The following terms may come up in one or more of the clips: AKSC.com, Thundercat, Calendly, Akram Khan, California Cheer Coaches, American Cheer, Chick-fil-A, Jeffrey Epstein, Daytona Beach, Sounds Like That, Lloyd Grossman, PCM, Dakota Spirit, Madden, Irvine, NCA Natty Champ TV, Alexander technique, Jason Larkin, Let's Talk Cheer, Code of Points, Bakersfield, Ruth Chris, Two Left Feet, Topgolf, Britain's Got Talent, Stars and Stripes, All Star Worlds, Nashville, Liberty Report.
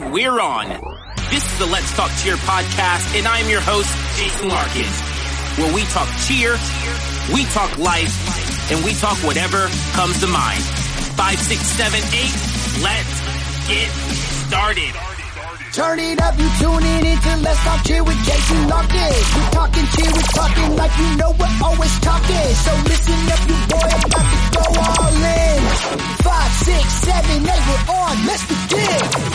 And we're on. This is the Let's Talk Cheer podcast, and I'm your host, Jason Larkin, where we talk cheer, we talk life, and we talk whatever comes to mind. 5, 6, 7, 8, let's get started. Turn it up, you tune in to Let's Talk Cheer with Jason Larkin. We're talking cheer, we're talking like you know we're always talking. So listen up, you boy, I'm about to go all in. 5, 6, 7, 8, we're on. Let's begin.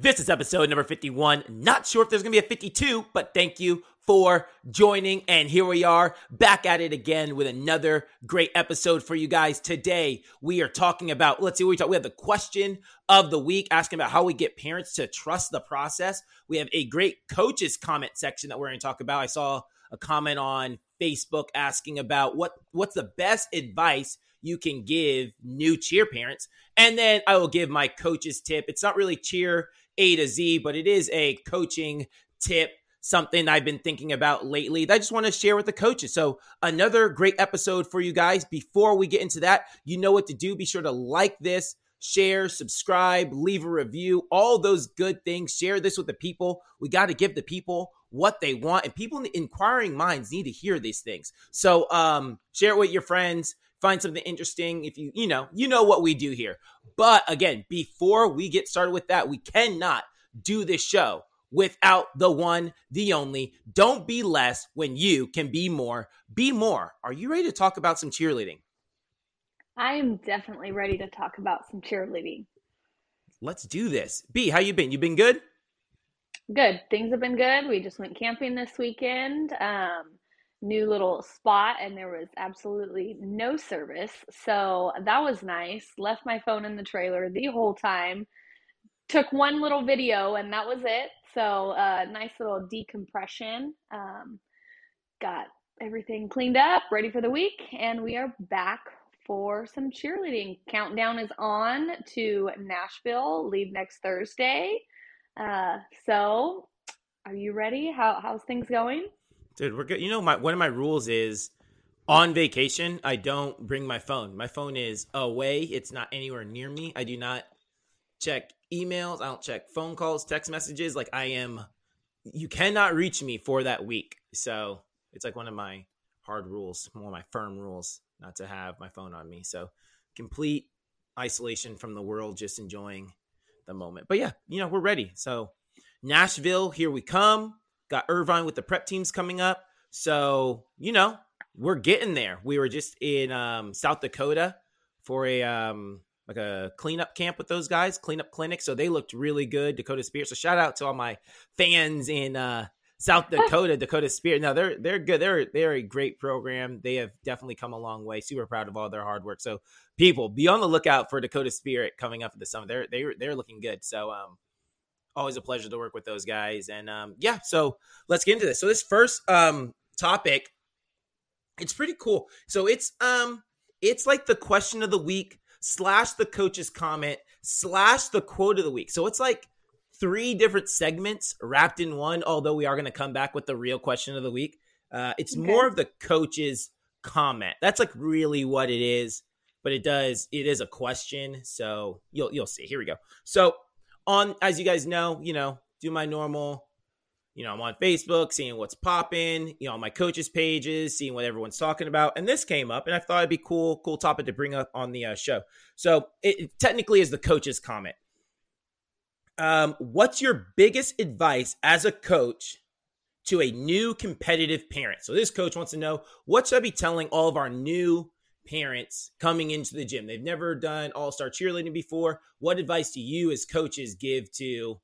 This is episode number 51. Not sure if there's going to be a 52, but thank you for joining. And here we are back at it again with another great episode for you guys. Today we are talking about, we have the question of the week, asking about how we get parents to trust the process. We have a great coaches comment section that we're going to talk about. I saw a comment on Facebook asking about what's the best advice you can give new cheer parents. And then I will give my coach's tip. It's not really cheer A to Z, but it is a coaching tip, something I've been thinking about lately that I just want to share with the coaches. So another great episode for you guys. Before we get into that, you know what to do. Be sure to like this, share, subscribe, leave a review, all those good things. Share this with the people. We got to give the people what they want, and people in the inquiring minds need to hear these things. So share it with your friends. Find something interesting if you know what we do here. But again, before we get started with that, we cannot do this show without the one, the only. Don't be less when you can be more. Be more. Are you ready to talk about some cheerleading? I am definitely ready to talk about some cheerleading. Let's do this. B, how you been? You been good? Good. Things have been good. We just went camping this weekend. New little spot, and there was absolutely no service. So that was nice. Left my phone in the trailer the whole time. Took one little video and that was it. So nice little decompression. Got everything cleaned up, ready for the week, and we are back for some cheerleading. Countdown is on to Nashville. Leave next Thursday. So are you ready? How's things going? Dude, we're good. You know, one of my rules is on vacation, I don't bring my phone. My phone is away. It's not anywhere near me. I do not check emails. I don't check phone calls, text messages. Like you cannot reach me for that week. So it's like one of my hard rules, one of my firm rules, not to have my phone on me. So complete isolation from the world, just enjoying the moment. But yeah, you know, we're ready. So Nashville, here we come. Got Irvine with the prep teams coming up. So, you know, we're getting there. We were just in South Dakota for a cleanup camp with those guys, cleanup clinic. So they looked really good, Dakota Spirit. So shout out to all my fans in South Dakota, Dakota Spirit. No, they're good. They're a great program. They have definitely come a long way. Super proud of all their hard work. So people, be on the lookout for Dakota Spirit coming up in the summer. They're looking good. So always a pleasure to work with those guys. And so let's get into this. So this first topic, it's pretty cool. So it's like the question of the week / the coach's comment / the quote of the week. So it's like three different segments wrapped in one, although we are going to come back with the real question of the week. It's okay. More of the coach's comment. That's like really what it is, but it is a question. So you'll see. Here we go. So on, as you guys know, you know, do my normal, you know, I'm on Facebook, seeing what's popping, you know, on my coaches pages, seeing what everyone's talking about. And this came up, and I thought it'd be cool topic to bring up on the show. So it technically is the coach's comment. What's your biggest advice as a coach to a new competitive parent? So this coach wants to know, what should I be telling all of our new parents coming into the gym? They've never done all-star cheerleading before. What advice do you as coaches give to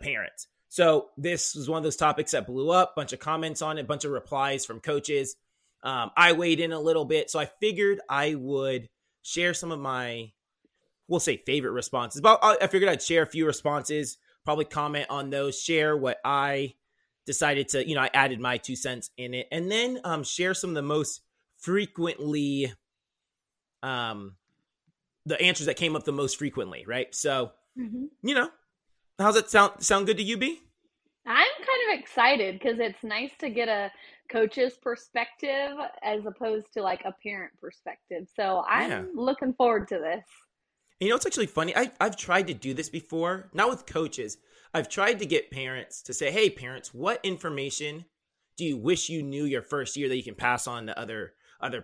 parents? So this was one of those topics that blew up, bunch of comments on it, bunch of replies from coaches. I weighed in a little bit. So I figured I would share some of my, we'll say favorite responses, but I figured I'd share a few responses, probably comment on those, share what I decided to, you know, I added my 2 cents in it, and then share some of the most frequently, the answers that came up the most frequently. Right. So, You know, how's that sound good to you, B? I'm kind of excited because it's nice to get a coach's perspective as opposed to like a parent perspective. So I'm looking forward to this. You know, it's actually funny. I've tried to do this before, not with coaches. I've tried to get parents to say, hey, parents, what information do you wish you knew your first year that you can pass on to other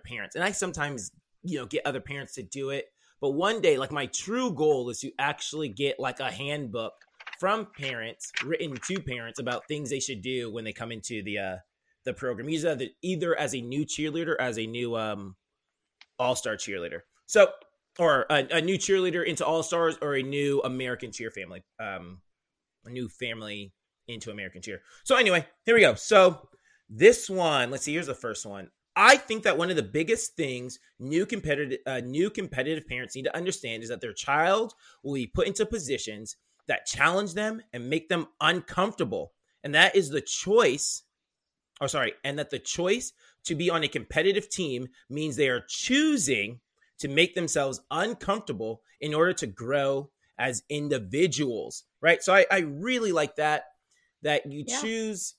parents? And I sometimes, get other parents to do it. But one day, like, my true goal is to actually get like a handbook from parents, written to parents, about things they should do when they come into the program, either as a new cheerleader, as a new all-star cheerleader. So, or a new cheerleader into all-stars, or a new American Cheer family, a new family into American Cheer. So anyway, here we go. So this one, let's see, here's the first one. I think that one of the biggest things new competitive parents need to understand is that their child will be put into positions that challenge them and make them uncomfortable. And that is the choice, that the choice to be on a competitive team means they are choosing to make themselves uncomfortable in order to grow as individuals, right? So I really like that you choose...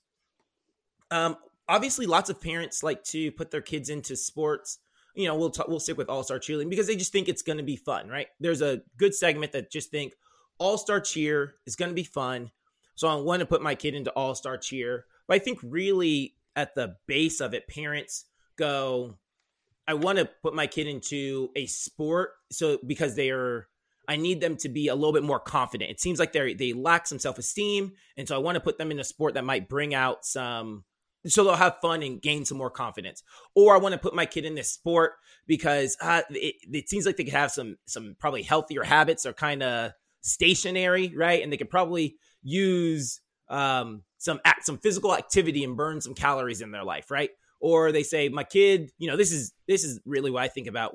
Obviously, lots of parents like to put their kids into sports. You know, we'll stick with all-star cheerleading because they just think it's going to be fun, right? There's a good segment that just think all-star cheer is going to be fun, so I want to put my kid into all-star cheer. But I think really at the base of it, parents go, I want to put my kid into a sport because I need them to be a little bit more confident. It seems like they lack some self-esteem, and so I want to put them in a sport that might bring out some... so they'll have fun and gain some more confidence. Or I want to put my kid in this sport because it seems like they could have some probably healthier habits, or kind of stationary, right? And they could probably use some physical activity and burn some calories in their life, right? Or they say, my kid, this is really what I think about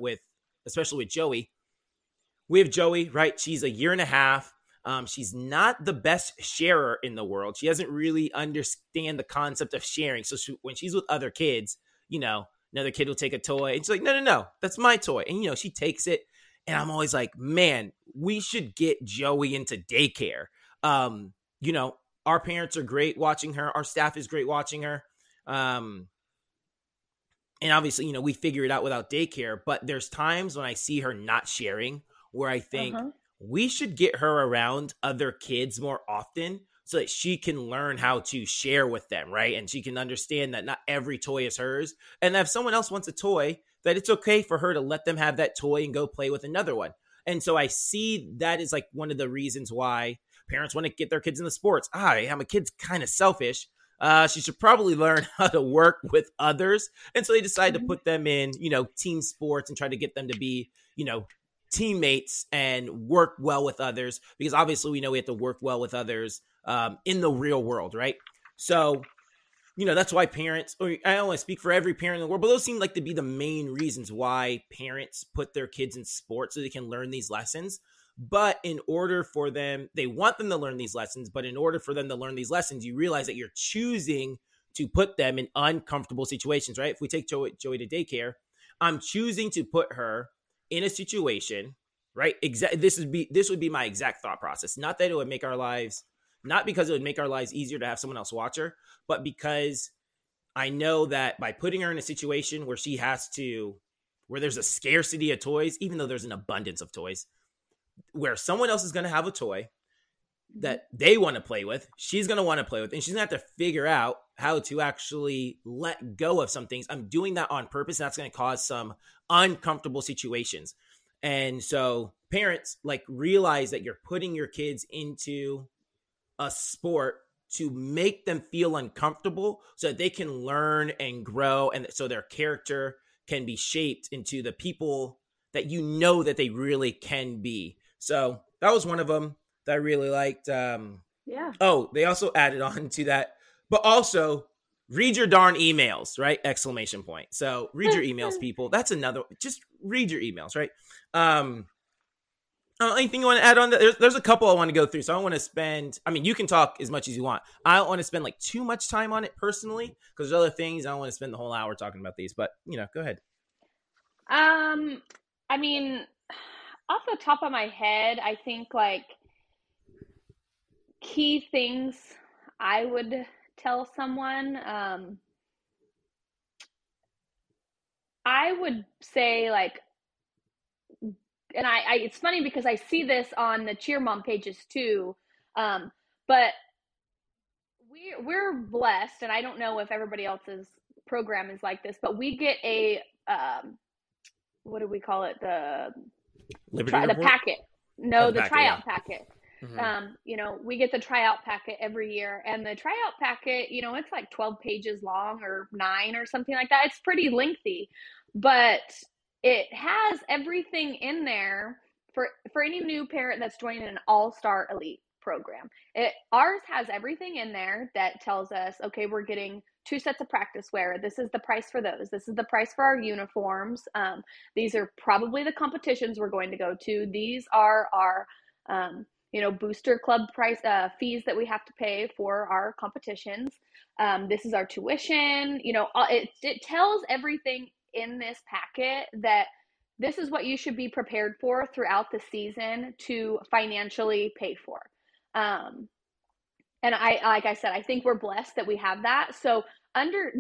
especially with Joey. We have Joey, right? She's a year and a half. She's not the best sharer in the world. She doesn't really understand the concept of sharing. So when she's with other kids, another kid will take a toy. And she's like, no, that's my toy. And, she takes it. And I'm always like, man, we should get Joey into daycare. Our parents are great watching her. Our staff is great watching her. And obviously, we figure it out without daycare. But there's times when I see her not sharing where I think, we should get her around other kids more often so that she can learn how to share with them, right? And she can understand that not every toy is hers. And if someone else wants a toy, that it's okay for her to let them have that toy and go play with another one. And so I see that is like one of the reasons why parents want to get their kids in the sports. My kid's kind of selfish. She should probably learn how to work with others. And so they decide to put them in, team sports and try to get them to be, teammates and work well with others, because obviously we know we have to work well with others in the real world, right? So, that's why parents, or I don't want to speak for every parent in the world, but those seem like to be the main reasons why parents put their kids in sports so they can learn these lessons. But they want them to learn these lessons, but in order for them to learn these lessons, you realize that you're choosing to put them in uncomfortable situations, right? If we take Joey to daycare, I'm choosing to put her in a situation, right? This would be my exact thought process. Not because it would make our lives easier to have someone else watch her, but because I know that by putting her in a situation where where there's a scarcity of toys, even though there's an abundance of toys, where someone else is going to have a toy that they want to play with, she's going to want to play with, and she's going to have to figure out how to actually let go of some things. I'm doing that on purpose, and that's going to cause some uncomfortable situations. And so parents, like, realize that you're putting your kids into a sport to make them feel uncomfortable so that they can learn and grow, and so their character can be shaped into the people that that they really can be. So that was one of them that I really liked. Oh, they also added on to that, but also read your darn emails, right? ! So read your emails, people. That's another. Just read your emails, right? Anything you want to add on? There's a couple I want to go through, so I don't want to spend. I mean, you can talk as much as you want. I don't want to spend like too much time on it personally, because there's other things I don't want to spend the whole hour talking about these. But go ahead. I mean, off the top of my head, I think like key things I would tell someone, I would say, like, and I it's funny because I see this on the Cheer Mom pages too, but we're blessed, and I don't know if everybody else's program is like this, but we get a what do we call it, the packet? No, the tryout packet. Mm-hmm. You know, we get the tryout packet every year, and the tryout packet, you know, it's like 12 pages long or 9 or something like that. It's pretty lengthy, but it has everything in there for any new parent that's joining an all-star elite program. Ours has everything in there that tells us, okay, we're getting 2 sets of practice wear. This is the price for those. This is the price for our uniforms. These are probably the competitions we're going to go to. These are our, you know, booster club price fees that we have to pay for our competitions. This is our tuition. You know, it tells everything in this packet that this is what you should be prepared for throughout the season to financially pay for. And I, like I said, I think we're blessed that we have that. So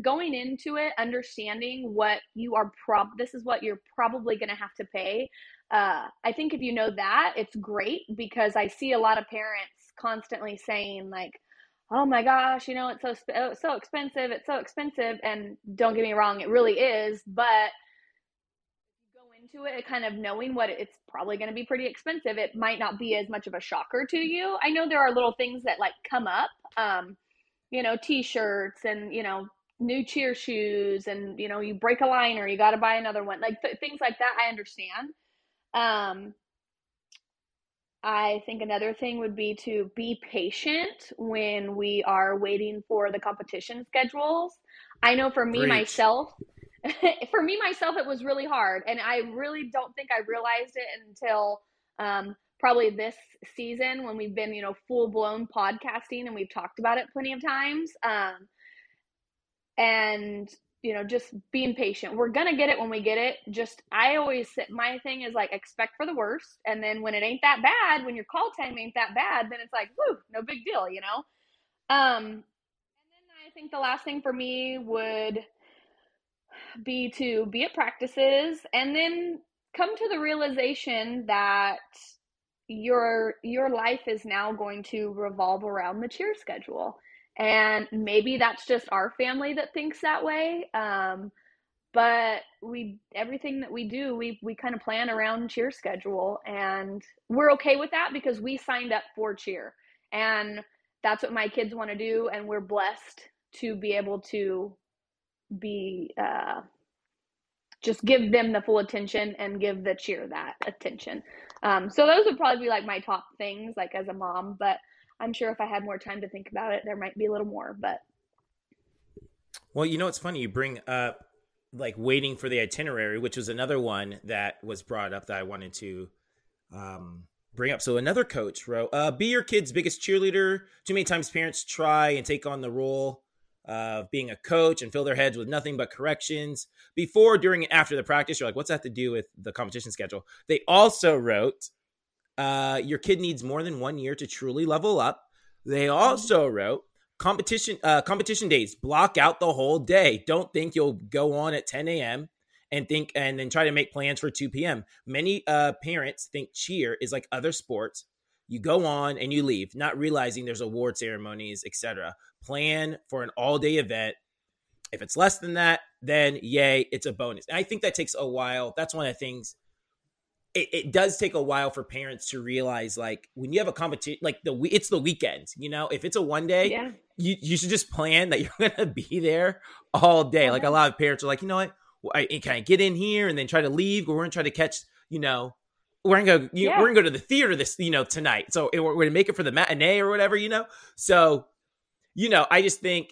going into it, understanding what this is what you're probably going to have to pay. I think if you know that, it's great, because I see a lot of parents constantly saying like, oh my gosh, you know, it's so expensive. It's so expensive. And don't get me wrong, it really is. But to it, kind of knowing what it's probably going to be pretty expensive, it might not be as much of a shocker to you. I know there are little things that like come up, you know, t-shirts and, you know, new cheer shoes, and, you know, you break a liner, you got to buy another one, like things like that. I understand. I think another thing would be to be patient when we are waiting for the competition schedules. I know for me, myself, it was really hard, and I really don't think I realized it until probably this season, when we've been, you know, full-blown podcasting, and we've talked about it plenty of times. And, you know, just being patient. We're going to get it when we get it. I always sit, my thing is like, expect for the worst. And then when it ain't that bad, when your call time ain't that bad, then it's like, whew, no big deal, you know? And then I think the last thing for me would be to be at practices, and then come to the realization that your life is now going to revolve around the cheer schedule. And maybe that's just our family that thinks that way. But everything that we do, we kind of plan around cheer schedule, and we're okay with that because we signed up for cheer, and that's what my kids want to do. And we're blessed to be able to just give them the full attention and give the cheer that attention. So those would probably be like my top things, like as a mom, but I'm sure if I had more time to think about it, there might be a little more, but. Well, you know, it's funny you bring up like waiting for the itinerary, which was another one that was brought up that I wanted to, bring up. So another coach wrote, be your kid's biggest cheerleader. Too many times parents try and take on the role of being a coach and fill their heads with nothing but corrections before, during, and after the practice. You're like, what's that to do with the competition schedule? They also wrote, your kid needs more than 1 year to truly level up. They also wrote, competition days, block out the whole day. Don't think you'll go on at 10 a.m. and then try to make plans for 2 p.m. Many parents think cheer is like other sports. You go on and you leave, not realizing there's award ceremonies, etc. Plan for an all-day event. If it's less than that, then yay, it's a bonus. And I think that takes a while. That's one of the things. It does take a while for parents to realize, like, when you have a competition, like it's the weekend, you know? If it's a one day, yeah, you should just plan that you're going to be there all day. Yeah. Like a lot of parents are like, you know what? Can I get in here and then try to leave? Or we're going to try to catch, you know, we're gonna go to the theater this, you know, tonight. So we're gonna make it for the matinee or whatever, you know. So, you know, I just think,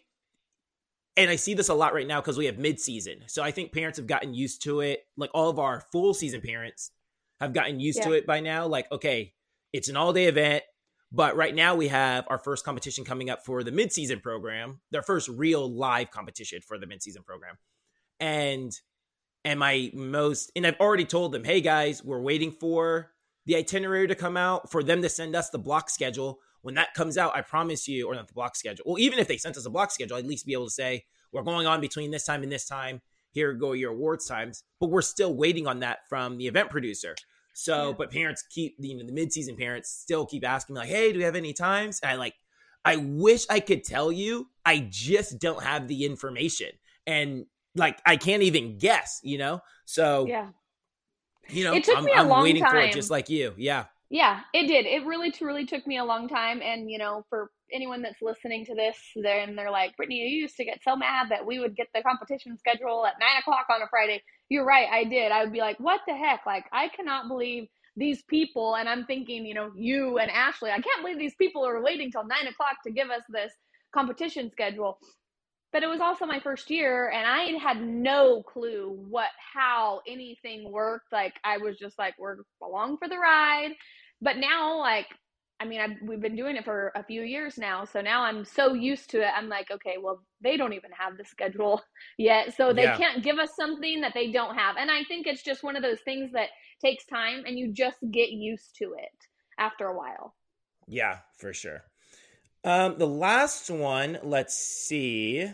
and I see this a lot right now because we have mid-season. So I think parents have gotten used to it. Like all of our full season parents have gotten used to it by now. Like, okay, it's an all-day event, but right now we have our first competition coming up for the mid-season program, their first real live competition for the mid-season program, and I've already told them, hey guys, we're waiting for the itinerary to come out for them to send us the block schedule. When that comes out, I promise you, or not the block schedule. Well, even if they sent us a block schedule, I'd at least be able to say, we're going on between this time and this time. Here go your awards times. But we're still waiting on that from the event producer. So, but parents keep, you know, the midseason parents still keep asking me like, hey, do we have any times? And I wish I could tell you, I just don't have the information and like, I can't even guess, you know? So, you know, I'm waiting for it just like you. Yeah. Yeah, it did. It really, truly took me a long time. And, you know, for anyone that's listening to this, then they're like, Brittany, you used to get so mad that we would get the competition schedule at 9 o'clock on a Friday. You're right. I did. I would be like, what the heck? Like, I cannot believe these people. And I'm thinking, you know, you and Ashley, I can't believe these people are waiting till 9 o'clock to give us this competition schedule. But it was also my first year and I had no clue how anything worked. Like, I was just like, we're along for the ride. But now, like, I mean, we've been doing it for a few years now. So now I'm so used to it. I'm like, okay, well, they don't even have the schedule yet. So they can't give us something that they don't have. And I think it's just one of those things that takes time and you just get used to it after a while. Yeah, for sure. The last one, let's see.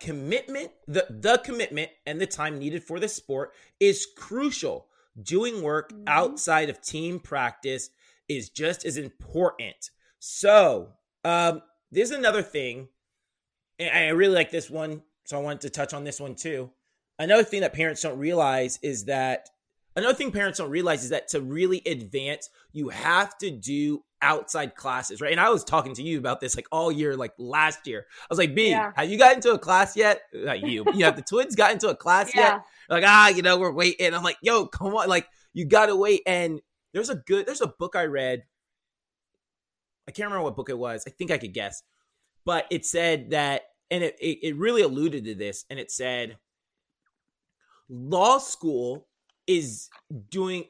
Commitment, the commitment and the time needed for the sport is crucial. Doing work outside of team practice is just as important. So there's another thing, and I really like this one, so I wanted to touch on this one too. Another thing parents don't realize is that to really advance, you have to do outside classes, right? And I was talking to you about this like all year, like last year. I was like, B, have you gotten to a class yet? Not you. You have the twins got into a class yet? Like, you know, we're waiting. I'm like, yo, come on. Like, you got to wait. And there's a book I read. I can't remember what book it was. I think I could guess. But it said that, and it really alluded to this. And it said, law school isn't doing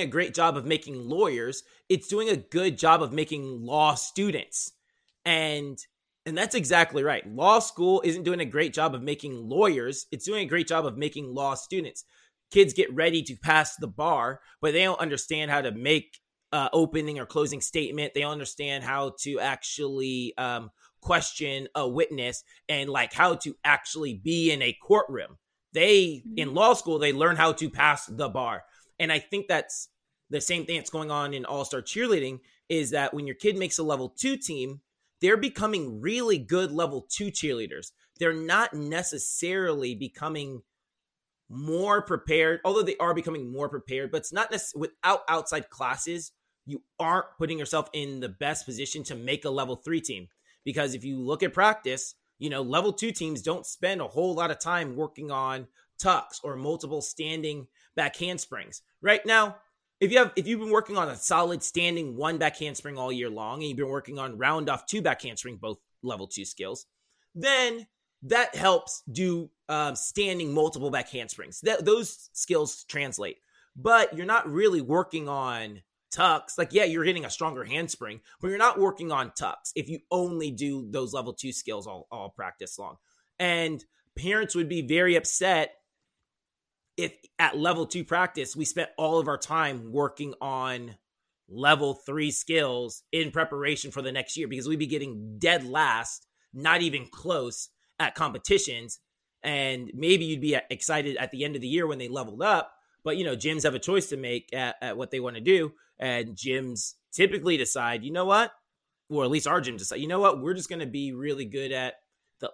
a great job of making lawyers. It's doing a good job of making law students. And that's exactly right. Law school isn't doing a great job of making lawyers. It's doing a great job of making law students. Kids get ready to pass the bar, but they don't understand how to make opening or closing statement. They don't understand how to actually question a witness and like how to actually be in a courtroom. In law school, they learn how to pass the bar. And I think that's the same thing that's going on in all-star cheerleading is that when your kid makes a level 2 team, they're becoming really good level 2 cheerleaders. They're not necessarily becoming more prepared, although they are becoming more prepared, but it's not without outside classes, you aren't putting yourself in the best position to make a level 3 team. Because if you look at practice, you know, level 2 teams don't spend a whole lot of time working on tucks or multiple standing back handsprings. Right now, if you've been working on a solid standing 1 back handspring all year long, and you've been working on round off 2 back handspring, both level 2 skills, then that helps do standing multiple back handsprings. Those skills translate, but you're not really working on tucks. Like, yeah, you're getting a stronger handspring, but you're not working on tucks if you only do those level 2 skills all practice long. And parents would be very upset if at level 2 practice, we spent all of our time working on level 3 skills in preparation for the next year, because we'd be getting dead last, not even close at competitions. And maybe you'd be excited at the end of the year when they leveled up, but you know, gyms have a choice to make at what they want to do. And gyms typically decide, you know what, or at least our gym decide, you know what, we're just going to be really good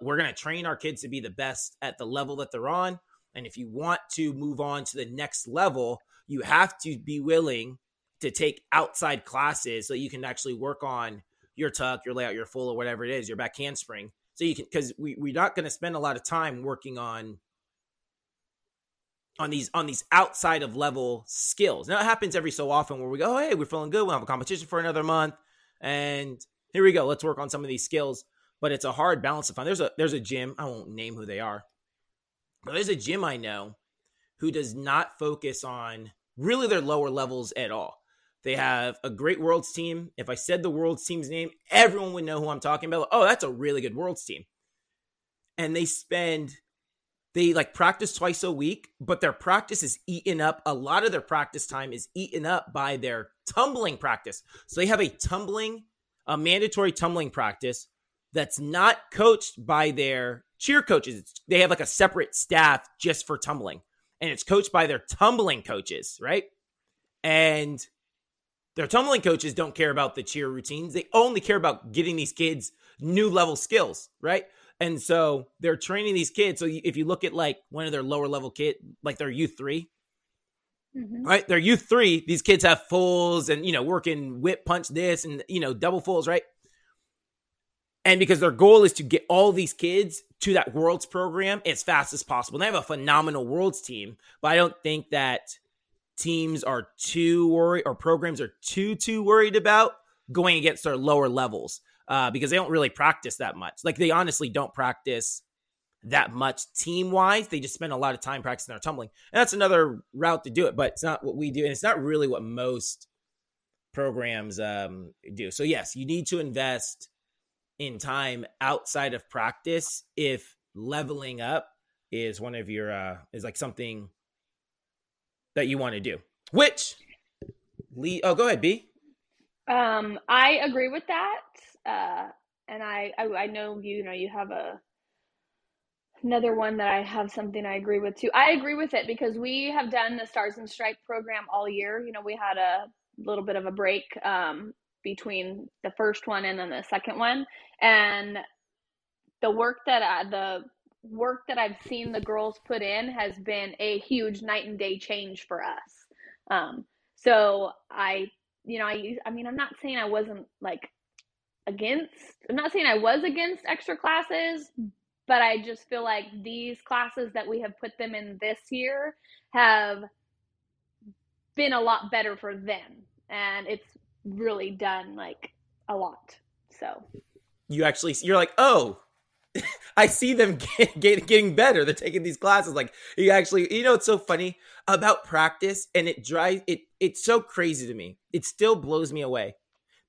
we're going to train our kids to be the best at the level that they're on. And if you want to move on to the next level, you have to be willing to take outside classes so you can actually work on your tuck, your layout, your full, or whatever it is, your back handspring. So you can, because we're not going to spend a lot of time working on these outside of level skills. Now it happens every so often where we go, oh, hey, we're feeling good. We'll have a competition for another month. And here we go. Let's work on some of these skills. But it's a hard balance to find. There's a gym. I won't name who they are, but there's a gym I know who does not focus on really their lower levels at all. They have a great worlds team. If I said the worlds team's name, everyone would know who I'm talking about. Like, oh, that's a really good worlds team. And they like practice twice a week, but their practice is eaten up. A lot of their practice time is eaten up by their tumbling practice. So they have a mandatory tumbling practice that's not coached by their cheer coaches. They have like a separate staff just for tumbling. and it's coached by their tumbling coaches, right? And their tumbling coaches don't care about the cheer routines. They only care about getting these kids new level skills, right? And so they're training these kids. So if you look at like one of their lower level kids, like their U3, mm-hmm. right? Their U3, these kids have fulls and, you know, working whip punch this and, you know, double fulls, right? And because their goal is to get all these kids to that Worlds program as fast as possible. And they have a phenomenal Worlds team, but I don't think that teams are too worried or programs are too worried about going against their lower levels. Because they don't really practice that much. Like, they honestly don't practice that much team-wise. They just spend a lot of time practicing their tumbling. And that's another route to do it, but it's not what we do, and it's not really what most programs do. So, yes, you need to invest in time outside of practice if leveling up is one of your is like something that you want to do. Which, go ahead, B. I agree with that. And I know, you have another one that I have something I agree with too. I agree with it because we have done the Stars and Stripes program all year. You know, we had a little bit of a break, between the first one and then the second one. And the work that I've seen the girls put in has been a huge night and day change for us. I'm not saying I wasn't against extra classes, but I just feel like these classes that we have put them in this year have been a lot better for them, and it's really done like a lot. So you're like, oh, I see them getting better. They're taking these classes. Like, you actually, it's so funny about practice, and it drives it. It's so crazy to me. It still blows me away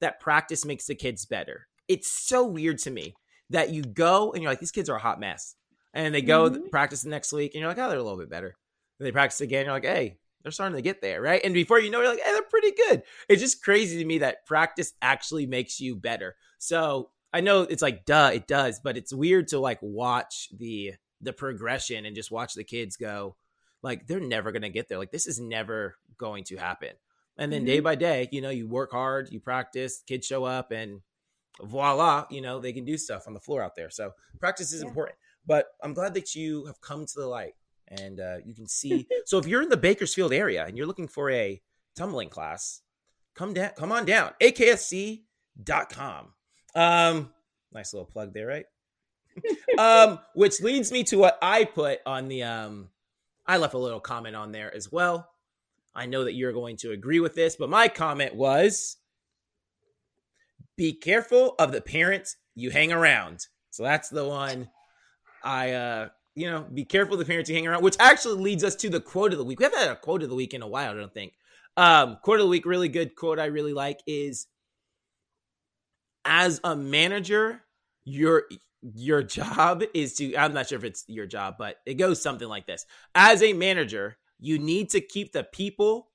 that practice makes the kids better. It's so weird to me that you go and you're like, these kids are a hot mess. And they go practice the next week and you're like, oh, they're a little bit better. And they practice again. You're like, hey, they're starting to get there, right? And before you know it, you're like, hey, they're pretty good. It's just crazy to me that practice actually makes you better. So I know it's like, duh, it does, but it's weird to like watch the progression and just watch the kids go like, they're never going to get there. Like, this is never going to happen. And then day by day, you work hard, you practice, kids show up, and voila, they can do stuff on the floor out there. So practice is important, but I'm glad that you have come to the light and you can see. So if you're in the Bakersfield area and you're looking for a tumbling class, come on down, AKSC.com. Nice little plug there, right? Which leads me to what I put on the, I left a little comment on there as well. I know that you're going to agree with this, but my comment was, be careful of the parents you hang around. So that's the one I, be careful of the parents you hang around, which actually leads us to the quote of the week. We haven't had a quote of the week in a while, I don't think. Quote of the week, really good quote I really like is, as a manager, your job is to, I'm not sure if it's your job, but it goes something like this. As a manager, you need to keep the people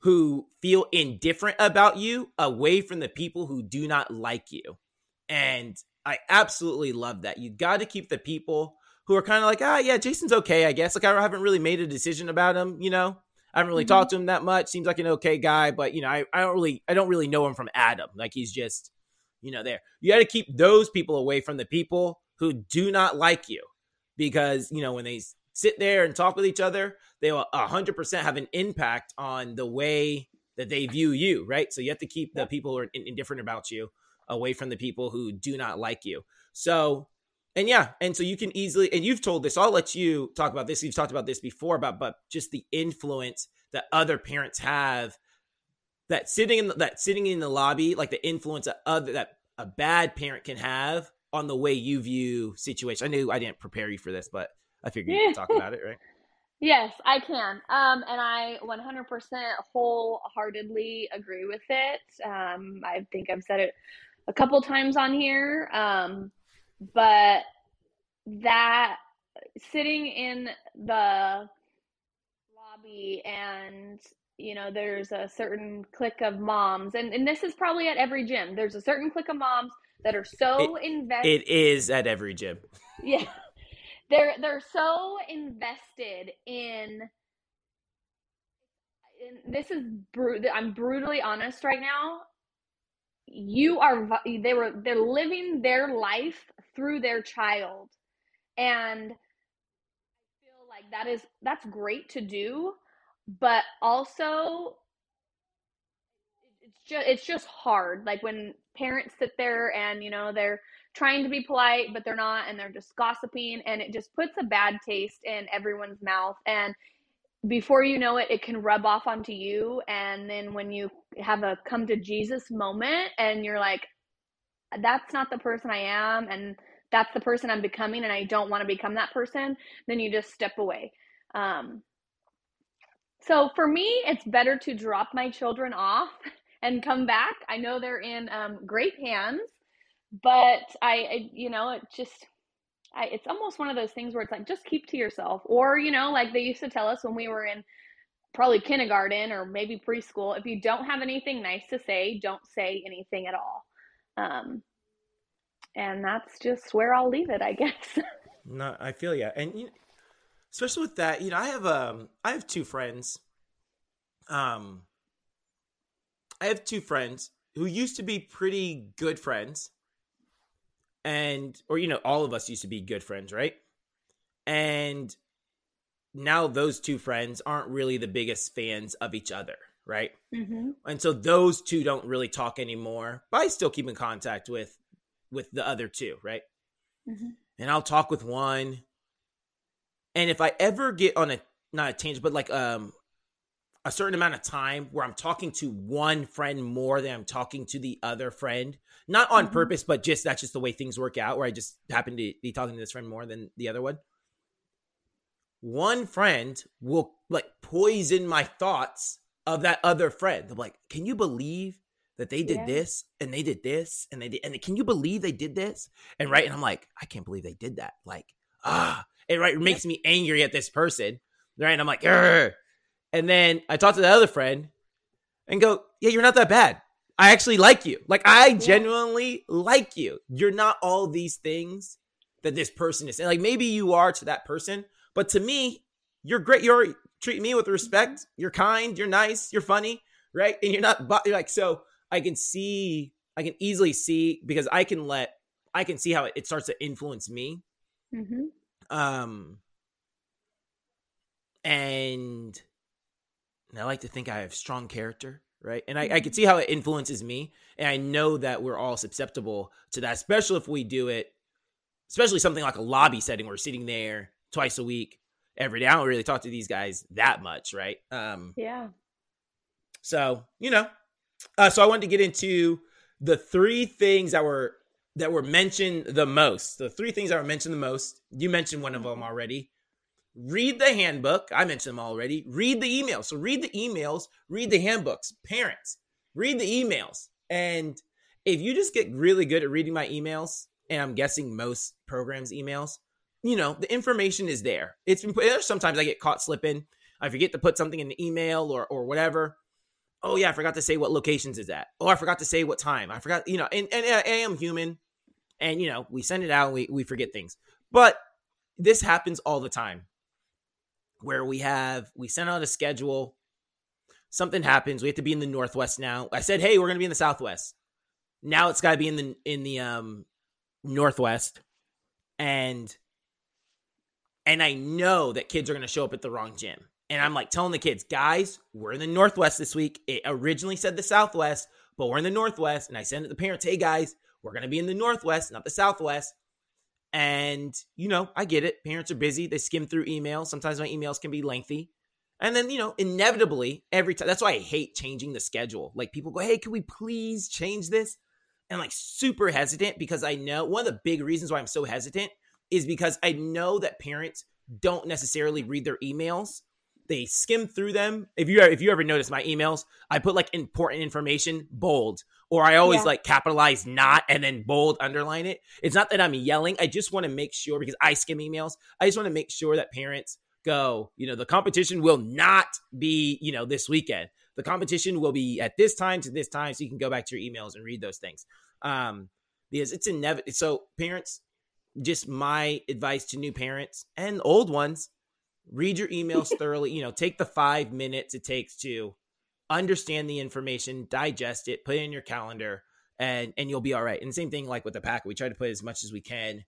who feel indifferent about you away from the people who do not like you. And I absolutely love that. You got to keep the people who are kind of like, Jason's okay, I guess. Like, I haven't really made a decision about him, I haven't really talked to him that much. Seems like an okay guy, but I don't really know him from Adam. Like, he's just, there. You got to keep those people away from the people who do not like you, because, when they sit there and talk with each other, they will 100% have an impact on the way that they view you, right? So you have to keep the people who are indifferent about you away from the people who do not like you. So, and so you can easily, and you've told this, I'll let you talk about this. You've talked about this before, but just the influence that other parents have, that sitting in the lobby, like the influence that a bad parent can have on the way you view situation. I knew I didn't prepare you for this, but I figured you could talk about it, right? Yes, I can. And I 100% wholeheartedly agree with it. I think I've said it a couple times on here. But that sitting in the lobby and, there's a certain clique of moms, and this is probably at every gym. There's a certain clique of moms that are so invested. It is at every gym. Yeah. They're so invested in this is brutal. I'm brutally honest right now. They're living their life through their child. And I feel like that's great to do, but also it's just hard. Like when parents sit there and, you know, they're trying to be polite, but they're not, and they're just gossiping, and it just puts a bad taste in everyone's mouth. And before you know it, it can rub off onto you. And then when you have a come to Jesus moment and you're like, that's not the person I am, and that's the person I'm becoming, and I don't want to become that person, then you just step away. So for me, it's better to drop my children off and come back. I know they're in great hands, but it's almost one of those things where it's like, just keep to yourself. Or, you know, like they used to tell us when we were in probably kindergarten or maybe preschool, if you don't have anything nice to say, don't say anything at all. And that's just where I'll leave it, I guess. No, I feel you. And you, especially with that, you know, I have two friends. I have two friends who used to be pretty good friends. Or, you know, all of us used to be good friends, right? And now those two friends aren't really the biggest fans of each other, right? Mm-hmm. And so those two don't really talk anymore, but I still keep in contact with the other two, right? Mm-hmm. And I'll talk with one. And if I ever get on not a tangent, but like a certain amount of time where I'm talking to one friend more than I'm talking to the other friend, not on mm-hmm. purpose, but just, that's just the way things work out, where I just happen to be talking to this friend more than the other one. One friend will like poison my thoughts of that other friend. I'm like, can you believe that they did this and they did this and they did, and can you believe they did this? And right. And I'm like, I can't believe they did that. Like, it right. It makes me angry at this person. Right. And I'm like, argh. And then I talk to the other friend and go, yeah, you're not that bad. I actually like you. Like, I genuinely like you. You're not all these things that this person is. And like, maybe you are to that person, but to me, you're great. You treat me with respect. You're kind. You're nice. You're funny. Right. And you're like, so I can easily see, because I can see how it starts to influence me. Mm-hmm. And I like to think I have strong character, right? And I can see how it influences me. And I know that we're all susceptible to that, especially something like a lobby setting where we're sitting there twice a week, every day. I don't really talk to these guys that much, right? So, you know, so I wanted to get into the three things that were mentioned the most. The three things that were mentioned the most. You mentioned one of them already. Read the handbook. I mentioned them already. Read the emails. So read the emails, read the handbooks. Parents, read the emails. And if you just get really good at reading my emails, and I'm guessing most programs' emails, you know, the information is there. Sometimes I get caught slipping. I forget to put something in the email or whatever. Oh yeah, I forgot to say what locations is at. Oh, I forgot to say what time. I forgot, you know, and I am human. And, you know, we send it out and we forget things. But this happens all the time, where we sent out a schedule, something happens, we have to be in the Northwest now. I said, hey, we're going to be in the Southwest. Now it's got to be in the Northwest. And I know that kids are going to show up at the wrong gym. And I'm like telling the kids, guys, we're in the Northwest this week. It originally said the Southwest, but we're in the Northwest. And I send it to the parents, hey guys, we're going to be in the Northwest, not the Southwest. And, you know, I get it. Parents are busy. They skim through emails. Sometimes my emails can be lengthy. And then, you know, inevitably, every time. That's why I hate changing the schedule. Like, people go, hey, can we please change this? And, like, super hesitant, because I know one of the big reasons why I'm so hesitant is because I know that parents don't necessarily read their emails. They skim through them. If you ever notice my emails, I put, like, important information bold. Or I always like capitalize not and then bold underline it. It's not that I'm yelling. I just want to make sure, because I skim emails. I just want to make sure that parents go, you know, the competition will not be, you know, this weekend. The competition will be at this time to this time. So you can go back to your emails and read those things. Because it's inevitable. So parents, just my advice to new parents and old ones, read your emails thoroughly, take the 5 minutes it takes to understand the information, digest it, put it in your calendar, and you'll be all right. And same thing, like with the packet, we try to put as much as we can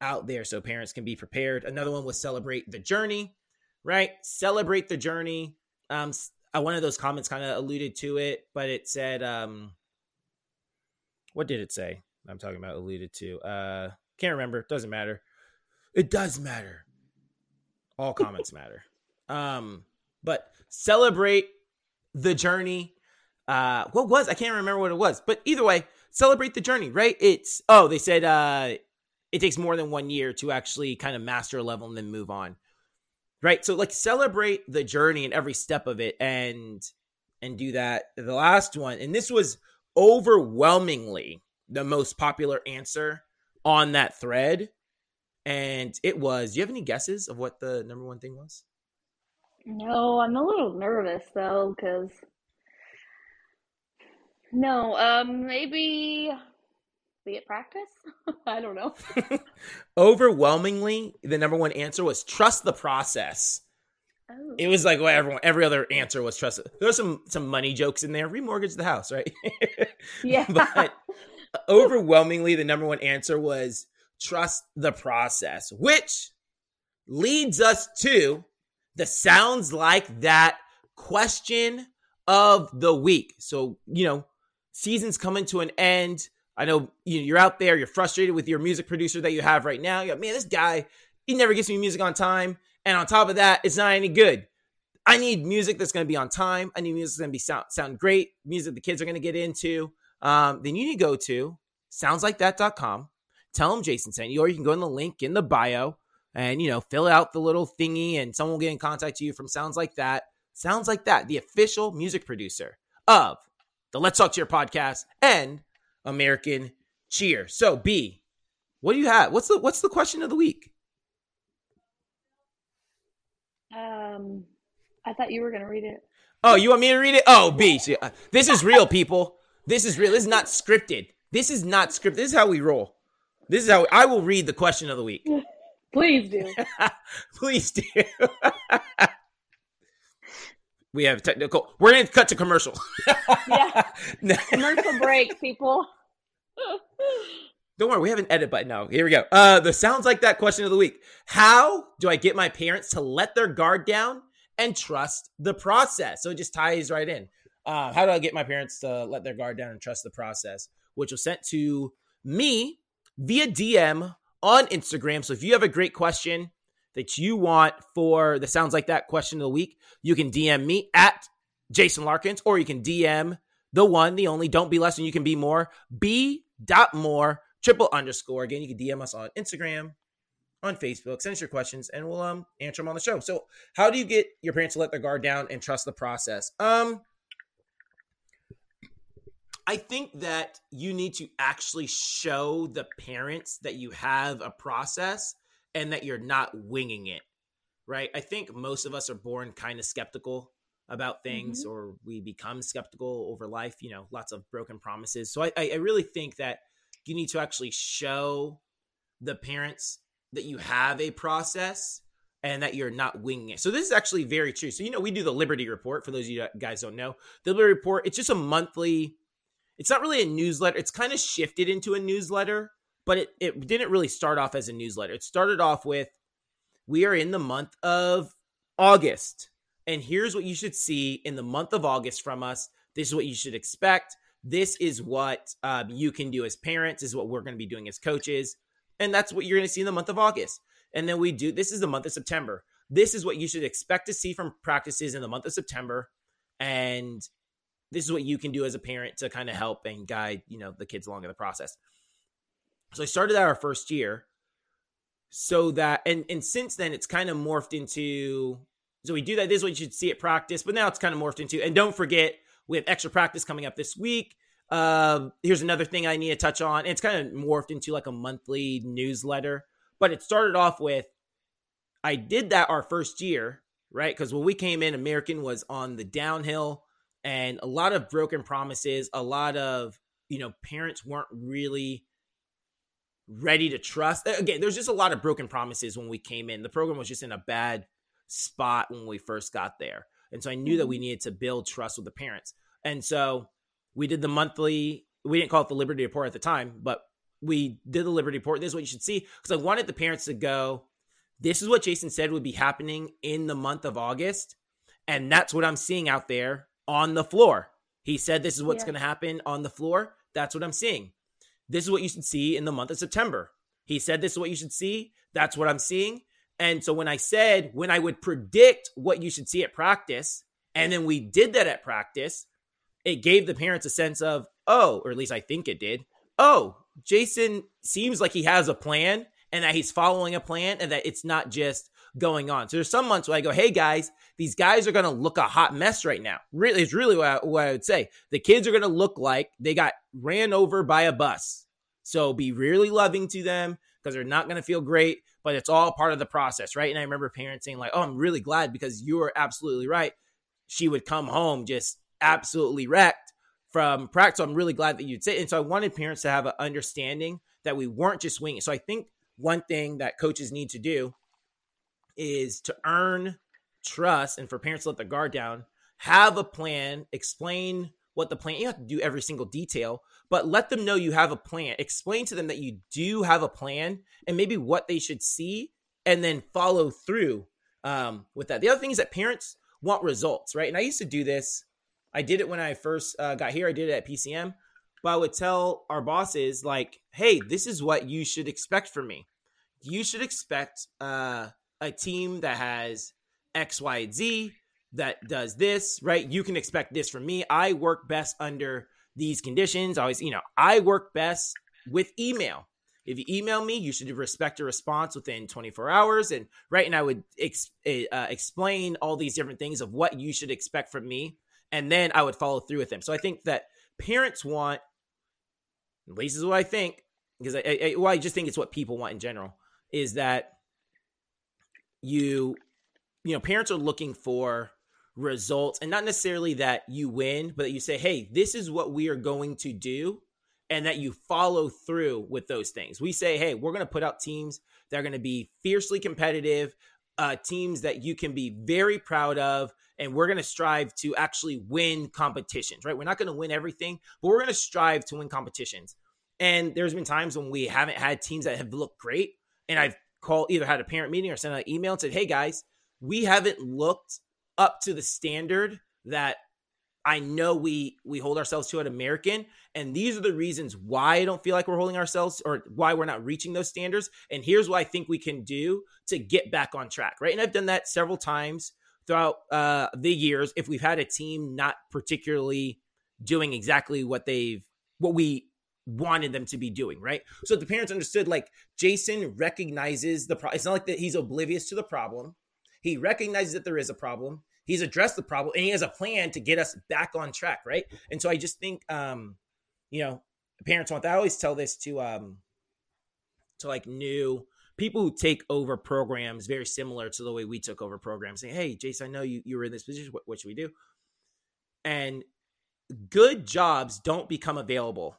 out there so parents can be prepared. Another one was celebrate the journey, right? Celebrate the journey. One of those comments kind of alluded to it, but it said, what did it say? I'm talking about alluded to. Can't remember. Doesn't matter. It does matter. All comments matter. But celebrate the journey. I can't remember what it was, but either way, celebrate the journey, right? They said, it takes more than 1 year to actually kind of master a level and then move on. Right. So celebrate the journey and every step of it and do that. The last one, and this was overwhelmingly the most popular answer on that thread. And it was, do you have any guesses of what the number one thing was? No, I'm a little nervous though, because maybe be at practice? I don't know. Overwhelmingly, the number one answer was trust the process. Oh. It was every other answer was trust. There were some money jokes in there. Remortgage the house, right? Yeah. But overwhelmingly, the number one answer was trust the process, which leads us to the Sounds Like That question of the week. So, season's coming to an end. I know you're out there, you're frustrated with your music producer that you have right now. You're like, man, this guy, he never gets me music on time. And on top of that, it's not any good. I need music that's going to be on time. I need music that's going to be sound great, music the kids are going to get into. Then you need to go to soundslikethat.com. Tell them Jason sent you, or you can go in the link in the bio and, fill out the little thingy and someone will get in contact with you from Sounds Like That. Sounds Like That, the official music producer of the Let's Talk Cheer podcast and American Cheer. So B, what do you have? What's the question of the week? I thought you were going to read it. Oh, you want me to read it? Oh, B, this is real, people. This is real. This is not scripted. This is how we roll. This is how I will read the question of the week. Please do. Please do. We have technical. We're going to cut to commercial. Yeah. Commercial break, people. Don't worry. We have an edit button now. Here we go. The Sounds Like That question of the week. How do I get my parents to let their guard down and trust the process? So it just ties right in. How do I get my parents to let their guard down and trust the process? Which was sent to me via DM on Instagram. So if you have a great question that you want for the Sounds Like That question of the week, you can DM me at Jason Larkins, or you can DM the one, the only, don't be less than you can be more, b.more__. Again, you can DM us on Instagram, on Facebook, send us your questions, and we'll answer them on the show. So how do you get your parents to let their guard down and trust the process? I think that you need to actually show the parents that you have a process and that you're not winging it, right? I think most of us are born kind of skeptical about things, mm-hmm. or we become skeptical over life, lots of broken promises. So I really think that you need to actually show the parents that you have a process and that you're not winging it. So this is actually very true. So, we do the Liberty Report. For those of you guys don't know, the Liberty Report, it's just a monthly, it's not really a newsletter. It's kind of shifted into a newsletter, but it didn't really start off as a newsletter. It started off with, we are in the month of August, and here's what you should see in the month of August from us. This is what you should expect. This is what you can do as parents. This is what we're going to be doing as coaches. And that's what you're going to see in the month of August. And then this is the month of September. This is what you should expect to see from practices in the month of September. And this is what you can do as a parent to kind of help and guide, the kids along in the process. So I started out our first year so that, and since then it's kind of morphed into, so we do that. This is what you should see at practice, but now it's kind of morphed into, and don't forget, we have extra practice coming up this week. Here's another thing I need to touch on. It's kind of morphed into like a monthly newsletter, but it started off with, I did that our first year, right? Because when we came in, American was on the downhill and a lot of broken promises, a lot of, parents weren't really ready to trust. Again, there's just a lot of broken promises when we came in. The program was just in a bad spot when we first got there. And so I knew that we needed to build trust with the parents. And so we did the monthly, we didn't call it the Liberty Report at the time, but we did the Liberty Report. This is what you should see. Because I wanted the parents to go, this is what Jason said would be happening in the month of August. And that's what I'm seeing out there on the floor. He said, this is what's going to happen on the floor. That's what I'm seeing. This is what you should see in the month of September. He said, this is what you should see. That's what I'm seeing. And so when I said, when I would predict what you should see at practice, and then we did that at practice, it gave the parents a sense of, oh, or at least I think it did. Oh, Jason seems like he has a plan and that he's following a plan and that it's not just going on. So there's some months where I go, hey guys, these guys are going to look a hot mess right now. Really, it's really what I would say. The kids are going to look like they got ran over by a bus. So be really loving to them because they're not going to feel great, but it's all part of the process, right? And I remember parents saying like, oh, I'm really glad because you were absolutely right. She would come home just absolutely wrecked from practice. So I'm really glad that you'd say it. And so I wanted parents to have an understanding that we weren't just winging. So I think one thing that coaches need to do is to earn trust and for parents to let the guard down, have a plan, explain what the plan, you don't have to do every single detail, but let them know you have a plan. Explain to them that you do have a plan and maybe what they should see and then follow through with that. The other thing is that parents want results, right? And I used to do this. I did it when I first got here. I did it at PCM, but I would tell our bosses like, hey, this is what you should expect from me. You should expect a team that has X, Y, and Z that does this, right? You can expect this from me. I work best under these conditions. I always, I work best with email. If you email me, you should respect a response within 24 hours. And right. And I would explain all these different things of what you should expect from me. And then I would follow through with them. So I think that parents want, at least is what I think, because I just think it's what people want in general, is that you know, parents are looking for results and not necessarily that you win, but that you say, hey, this is what we are going to do and that you follow through with those things. We say, hey, we're going to put out teams that are going to be fiercely competitive, teams that you can be very proud of. And we're going to strive to actually win competitions, right? We're not going to win everything, but we're going to strive to win competitions. And there's been times when we haven't had teams that have looked great. And I've called, either had a parent meeting or sent an email and said, hey guys, we haven't looked up to the standard that I know we hold ourselves to at American. And these are the reasons why I don't feel like we're holding ourselves or why we're not reaching those standards. And here's what I think we can do to get back on track, right? And I've done that several times throughout the years. If we've had a team not particularly doing exactly what we wanted them to be doing, right? So the parents understood, like, Jason recognizes the problem. It's not like that he's oblivious to the problem. He recognizes that there is a problem. He's addressed the problem and he has a plan to get us back on track, right? And so I just think, parents want that. I always tell this to like new people who take over programs, very similar to the way we took over programs, saying, hey, Jason, I know you were in this position. What should we do? And good jobs don't become available.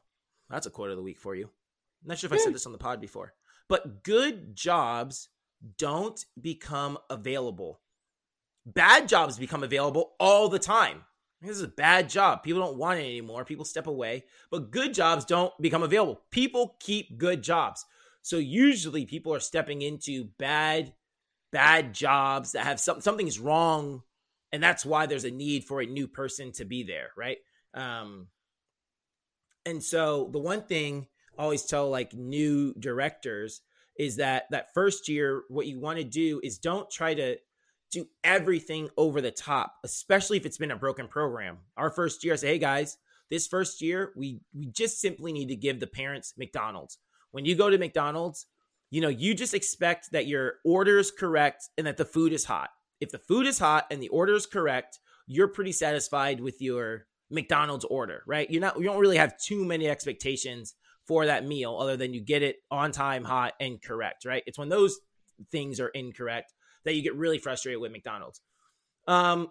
That's a quote of the week for you. I'm not sure if I said this on the pod before, but good jobs don't become available. Bad jobs become available all the time. This is a bad job. People don't want it anymore. People step away, but good jobs don't become available. People keep good jobs. So usually people are stepping into bad jobs that have something's wrong. And that's why there's a need for a new person to be there. Right. And so the one thing I always tell like new directors is that first year, what you want to do is don't try to do everything over the top, especially if it's been a broken program. Our first year, I say, hey guys, this first year, we just simply need to give the parents McDonald's. When you go to McDonald's, you just expect that your order is correct and that the food is hot. If the food is hot and the order is correct, you're pretty satisfied with your McDonald's order, right? You don't really have too many expectations for that meal other than you get it on time, hot, and correct, right? It's when those things are incorrect that you get really frustrated with McDonald's. I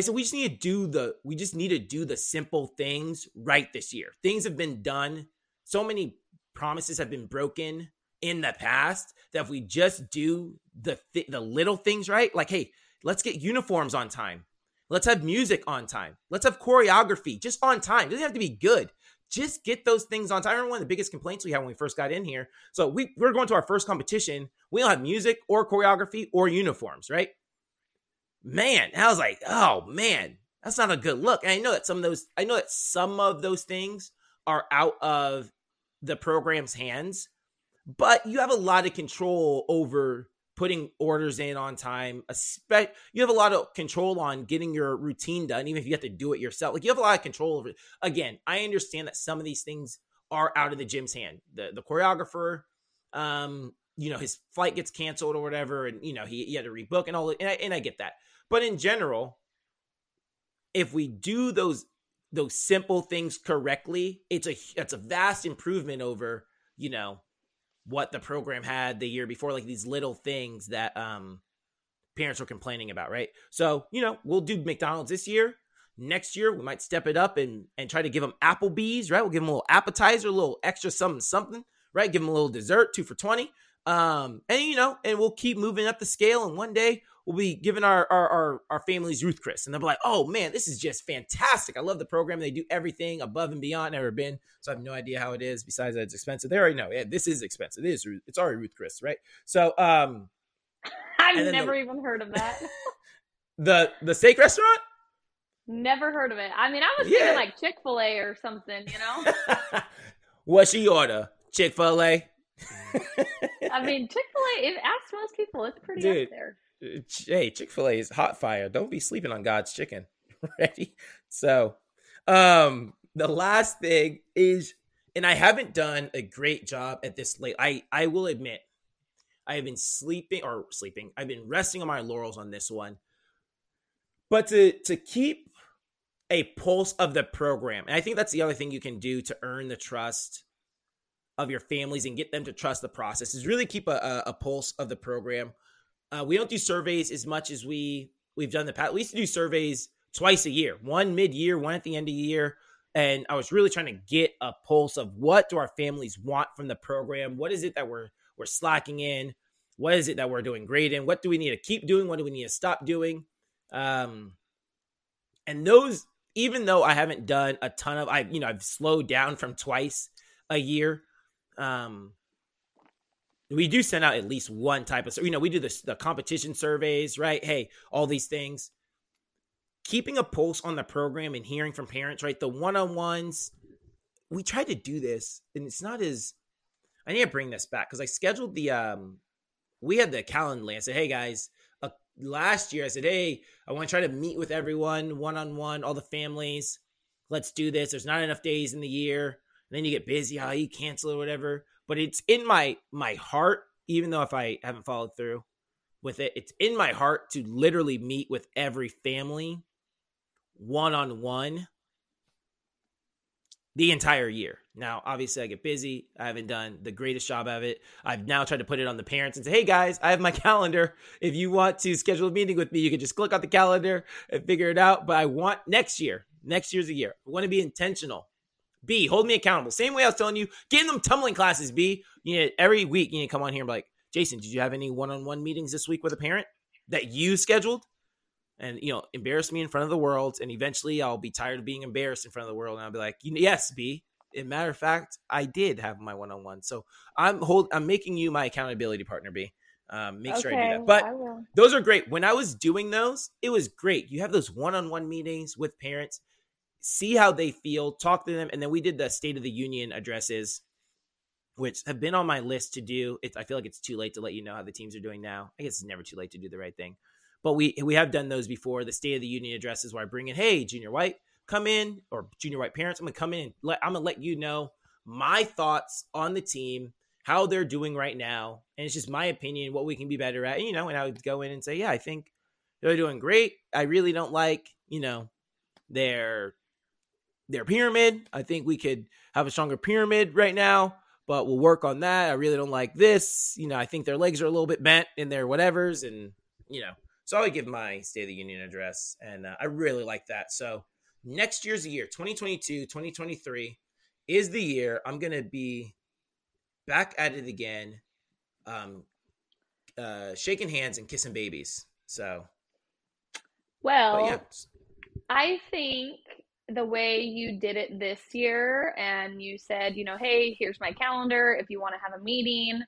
said, we just need to do the simple things right this year. Things have been done. So many promises have been broken in the past that if we just do the little things right, like, hey, Let's get uniforms on time. Let's have music on time. Let's have choreography just on time. It doesn't have to be good. Just get those things on time. I remember one of the biggest complaints we had when we first got in here. So we're going to our first competition. We don't have music or choreography or uniforms, right? Man, I was like, oh man, that's not a good look. And I know that some of those things are out of the program's hands, but you have a lot of control over putting orders in on time. You have a lot of control on getting your routine done, even if you have to do it yourself. Like, you have a lot of control over it. Again, I understand that some of these things are out of the gym's hand. The choreographer, his flight gets canceled or whatever, and he had to rebook and all that, and I get that. But in general, if we do those simple things correctly, it's a vast improvement over what the program had the year before, like these little things that parents were complaining about, right? So, we'll do McDonald's this year. Next year, we might step it up and try to give them Applebee's, right? We'll give them a little appetizer, a little extra something, right? Give them a little dessert, 2 for $20. And we'll keep moving up the scale. And one day we'll be giving our family's Ruth Chris. And they'll be like, oh man, this is just fantastic. I love the program. They do everything above and beyond. Never been. So I have no idea how it is. Besides that, it's expensive. They already know. Yeah, this is expensive. It's already Ruth Chris, right? So, I've never even heard of that. the steak restaurant? Never heard of it. I mean, I was thinking like Chick-fil-A or something, What she order? Chick-fil-A? I mean, Chick-fil-A, if asked most people, it's pretty up there. Hey, Chick-fil-A is hot fire. Don't be sleeping on God's chicken. Ready? So, the last thing is, and I haven't done a great job at this late. I will admit, I have been sleeping. I've been resting on my laurels on this one. But to keep a pulse of the program, and I think that's the other thing you can do to earn the trust of your families and get them to trust the process, is really keep a pulse of the program. We don't do surveys as much as we've done in the past. We used to do surveys twice a year, one mid-year, one at the end of the year. And I was really trying to get a pulse of, what do our families want from the program? What is it that we're slacking in? What is it that we're doing great in? What do we need to keep doing? What do we need to stop doing? And those, even though I haven't done a ton of, I've slowed down from twice a year. We do send out at least one type of, we do the competition surveys, right? Hey, all these things, keeping a pulse on the program and hearing from parents, right? The one-on-ones, we tried to do this, and it's not as, I need to bring this back. Cause I scheduled we had the calendar. I said, hey guys, last year I said, hey, I want to try to meet with everyone one-on-one, all the families. Let's do this. There's not enough days in the year. And then you get busy, how you cancel or whatever. But it's in my heart, even though if I haven't followed through with it, it's in my heart to literally meet with every family one-on-one the entire year. Now, obviously, I get busy. I haven't done the greatest job of it. I've now tried to put it on the parents and say, hey, guys, I have my calendar. If you want to schedule a meeting with me, you can just click on the calendar and figure it out. But I want next year's a year. I want to be intentional. B, hold me accountable. Same way I was telling you, getting them tumbling classes, B. Every week you need to come on here and be like, Jason, did you have any one-on-one meetings this week with a parent that you scheduled? And, embarrass me in front of the world. And eventually I'll be tired of being embarrassed in front of the world. And I'll be like, yes, B. As a matter of fact, I did have my one-on-one. So I'm making you my accountability partner, B. Sure I do that. But those are great. When I was doing those, it was great. You have those one-on-one meetings with parents. See how they feel, talk to them. And then we did the State of the Union addresses, which have been on my list to do. I feel like it's too late to let you know how the teams are doing now. I guess it's never too late to do the right thing. But we have done those before, the State of the Union addresses, where I bring in, hey, Junior White, come in, or Junior White parents, I'm going to come in and I'm going to let you know my thoughts on the team, how they're doing right now. And it's just my opinion, what we can be better at. And I would go in and say, yeah, I think they're doing great. I really don't like, their pyramid. I think we could have a stronger pyramid right now, but we'll work on that. I really don't like this. I think their legs are a little bit bent in their whatevers. And, so I would give my State of the Union address. And I really like that. So next year's the year, 2022, 2023 is the year I'm going to be back at it again. Shaking hands and kissing babies. So Well, yeah. I think the way you did it this year, and you said, you know, hey, here's my calendar. If you want to have a meeting,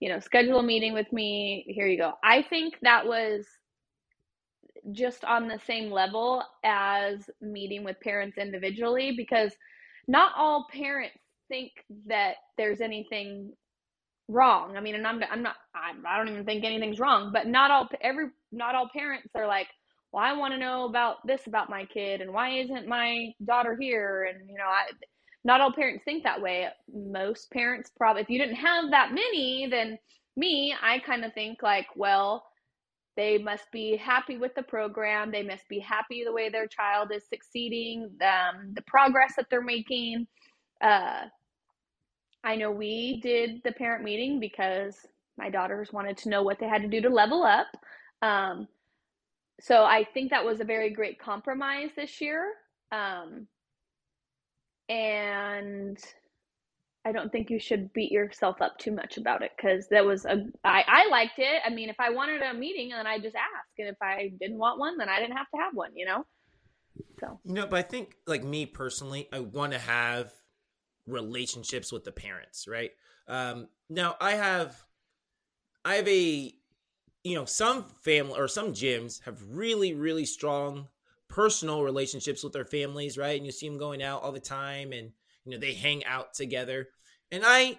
you know, schedule a meeting with me, here you go. I think that was just on the same level as meeting with parents individually, because not all parents think that there's anything wrong. I mean, and I don't even think anything's wrong, but not all parents are like, well, I want to know about this about my kid, and why isn't my daughter here? And, you know, not all parents think that way. Most parents probably, if you didn't have that many, then me, I kind of think like, well, they must be happy with the program. They must be happy the way their child is succeeding, the progress that they're making. I know we did the parent meeting because my daughters wanted to know what they had to do to level up. So I think that was a very great compromise this year. And I don't think you should beat yourself up too much about it, because that was I liked it. I mean, if I wanted a meeting, then I just asked. And if I didn't want one, then I didn't have to have one, you know? So. You know, but I think, like, me personally, I want to have relationships with the parents, right? Now, I have a... You know, some family or some gyms have really, really strong personal relationships with their families, right? And you see them going out all the time, and, you know, they hang out together. And I,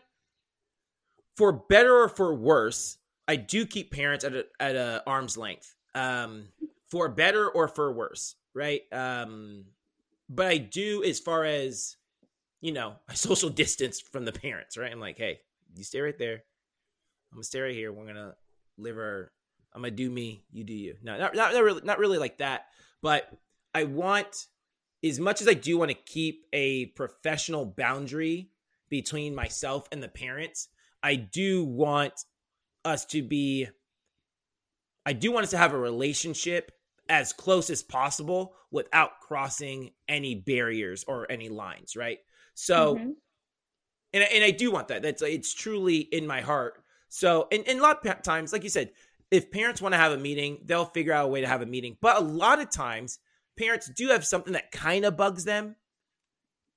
for better or for worse, I do keep parents at a arm's length, for better or for worse, right? But I do, as far as, you know, I social distance from the parents, right? I'm like, hey, you stay right there. I'm gonna stay right here. We're gonna live our, I'm gonna do me, you do you. No, not really like that. But I want, as much as I do want to keep a professional boundary between myself and the parents, I do want us to have a relationship as close as possible without crossing any barriers or any lines, right? So, mm-hmm. and I do want that. That's, it's truly in my heart. So, and a lot of times, like you said, if parents want to have a meeting, they'll figure out a way to have a meeting. But a lot of times, parents do have something that kind of bugs them.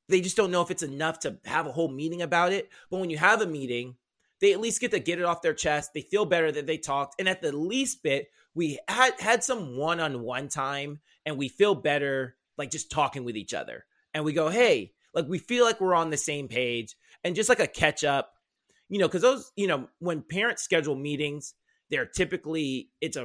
They just don't know if it's enough to have a whole meeting about it. But when you have a meeting, they at least get to get it off their chest. They feel better that they talked. And at the least bit, we had some one-on-one time, and we feel better, like, just talking with each other. And we go, hey, like, we feel like we're on the same page, and just like a catch-up. You know, because those, you know, when parents schedule meetings, they're typically, it's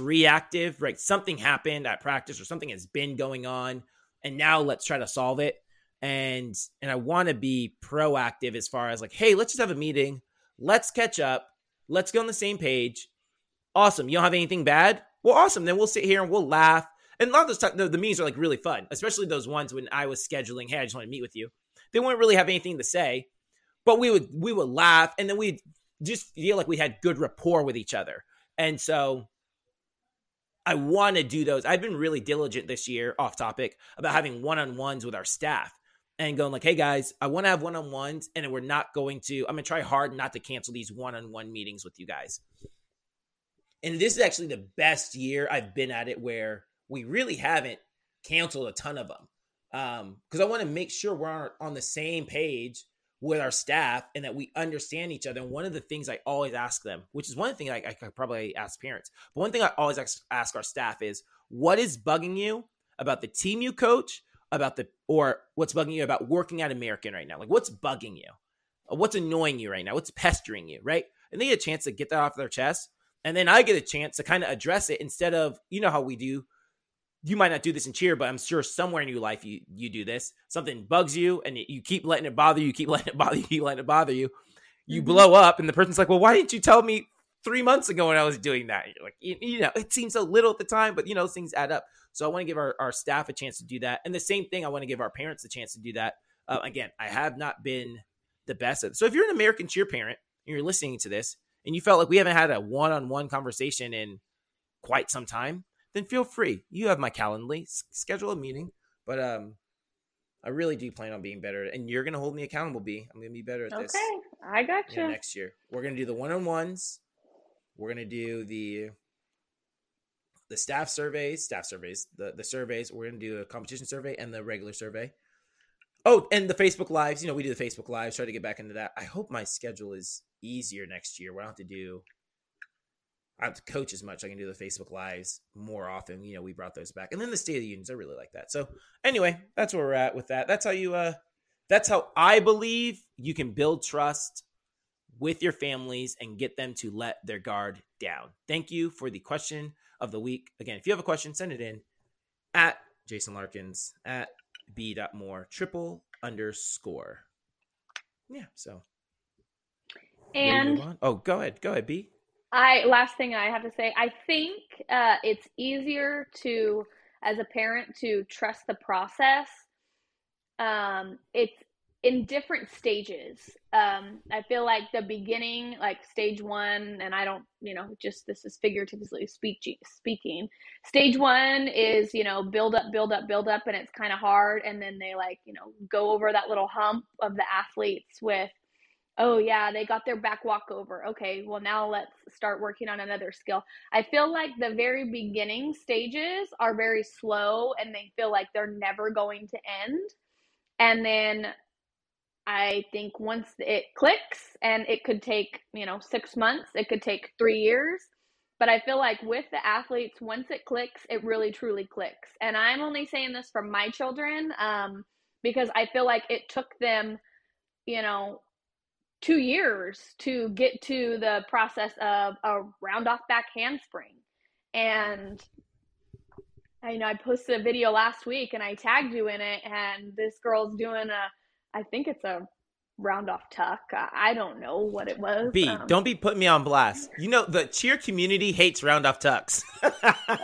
reactive, right? Something happened at practice, or something has been going on, and now let's try to solve it. And I want to be proactive as far as like, hey, let's just have a meeting. Let's catch up. Let's get on the same page. Awesome. You don't have anything bad? Well, awesome. Then we'll sit here and we'll laugh. And a lot of those times, the meetings are like really fun, especially those ones when I was scheduling, hey, I just want to meet with you. They wouldn't really have anything to say. But we would laugh, and then we just feel like we had good rapport with each other. And so I want to do those. I've been really diligent this year, off topic, about having one-on-ones with our staff and going like, hey, guys, I want to have one-on-ones, and we're not going to – I'm going to try hard not to cancel these one-on-one meetings with you guys. And this is actually the best year I've been at it, where we really haven't canceled a ton of them, because I want to make sure we're on the same page with our staff, and that we understand each other. And one of the things I always ask them, which is one thing I could probably ask parents, but one thing I always ask our staff is, what is bugging you about the team you coach, or what's bugging you about working at American right now? Like, what's bugging you? What's annoying you right now? What's pestering you, right? And they get a chance to get that off their chest. And then I get a chance to kind of address it, instead of, you know how we do, you might not do this in cheer, but I'm sure somewhere in your life you do this. Something bugs you, and you keep letting it bother you, You mm-hmm. blow up, and the person's like, well, why didn't you tell me 3 months ago when I was doing that? You're like, you know, it seems a little at the time, but, you know, things add up. So I want to give our staff a chance to do that. And the same thing, I want to give our parents a chance to do that. Again, I have not been the best at it. So if you're an American cheer parent, and you're listening to this, and you felt like we haven't had a one-on-one conversation in quite some time, then feel free. You have my Calendly. Schedule a meeting. But I really do plan on being better. And you're going to hold me accountable, B. I'm going to be better at this. Okay, I got you. Next year. We're going to do the one-on-ones. We're going to do the the staff surveys, the surveys. We're going to do a competition survey and the regular survey. Oh, and the Facebook Lives. You know, we do the Facebook Lives. Try to get back into that. I hope my schedule is easier next year. I don't have to coach as much. I can do the Facebook Lives more often. You know, we brought those back. And then the State of the Unions. I really like that. So anyway, that's where we're at with that. That's how you, that's how I believe you can build trust with your families and get them to let their guard down. Thank you for the question of the week. Again, if you have a question, send it in at Jason Larkins at b.more __. Yeah. So. And oh, go ahead. B. Last thing I have to say, I think it's easier to, as a parent, to trust the process. It's in different stages. I feel like the beginning, like stage one, and I don't, you know, just this is figuratively speaking. Stage one is, you know, build up, and it's kind of hard. And then they like, you know, go over that little hump of the athletes with, oh yeah, they got their back walkover. Okay, well now let's start working on another skill. I feel like the very beginning stages are very slow and they feel like they're never going to end. And then I think once it clicks, and it could take, you know, 6 months, it could take 3 years. But I feel like with the athletes, once it clicks, it really truly clicks. And I'm only saying this for my children because I feel like it took them, you know, 2 years to get to the process of a round off back handspring. And I know I posted a video last week and I tagged you in it, and this girl's doing I think it's a round off tuck. I don't know what it was. B, don't be putting me on blast. You know, the cheer community hates round off tucks.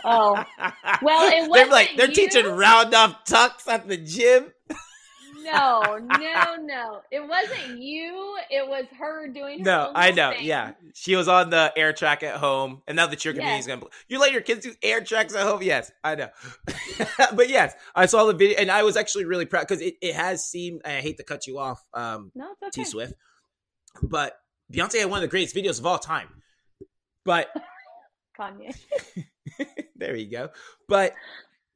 Oh, well, it was they're teaching round off tucks at the gym. No. It wasn't you. It was her doing her own thing. No, I know. Yeah. She was on the air track at home. And now that your community's going to – you let your kids do air tracks at home? Yes, I know. But, yes, I saw the video. And I was actually really proud because it has seemed – I hate to cut you off, no, it's okay. T-Swift. But Beyonce had one of the greatest videos of all time. But – Kanye. There you go. But,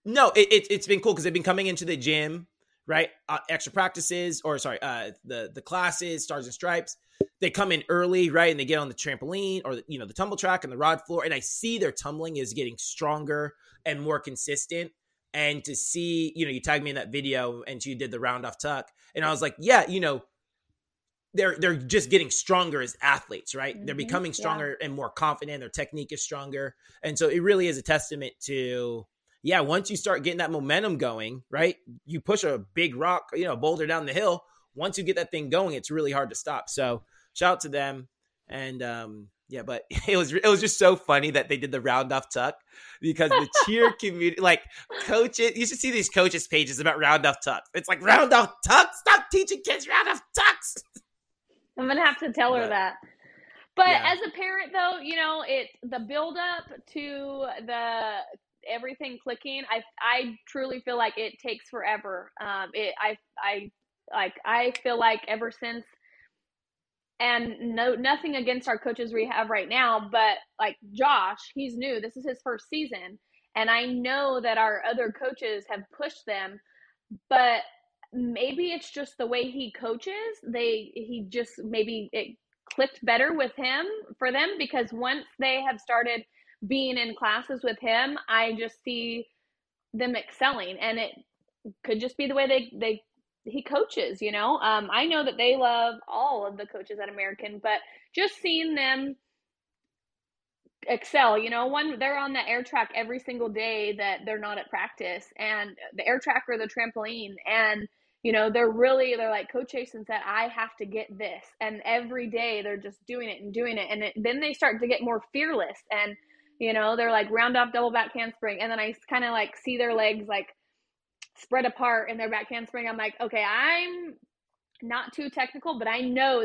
no, it's been cool because they've been coming into the gym – right? Extra practices the classes, Stars and Stripes, they come in early, right? And they get on the trampoline or, you know, the tumble track and the rod floor. And I see their tumbling is getting stronger and more consistent. And to see, you know, you tagged me in that video and you did the round off tuck. And I was like, yeah, you know, they're just getting stronger as athletes, right? Mm-hmm. They're becoming stronger and more confident. Their technique is stronger. And so it really is a testament to, yeah, once you start getting that momentum going, right, you push a big rock, you know, boulder down the hill. Once you get that thing going, it's really hard to stop. So shout out to them. And, yeah, but it was just so funny that they did the round off tuck because the cheer community, like coaches, you should see these coaches pages about round off tucks. It's like round off tucks. Stop teaching kids round off tucks. I'm going to have to tell her that. But as a parent though, you know, it's the build up to the everything clicking. I truly feel like it takes forever. I feel like ever since, and nothing against our coaches we have right now, but like Josh, he's new. This is his first season. And I know that our other coaches have pushed them, but maybe it's just the way he coaches. Maybe it clicked better with him for them, because once they have started being in classes with him, I just see them excelling, and it could just be the way he coaches, you know. I know that they love all of the coaches at American, but just seeing them excel, you know, one, they're on the air track every single day that they're not at practice, and the air track or the trampoline, and you know, they're like Coach Jason said, I have to get this, and every day they're just doing it, and then they start to get more fearless, and you know, they're like round off double back handspring. And then I kind of like see their legs like spread apart in their back handspring. I'm like, okay, I'm not too technical, but I know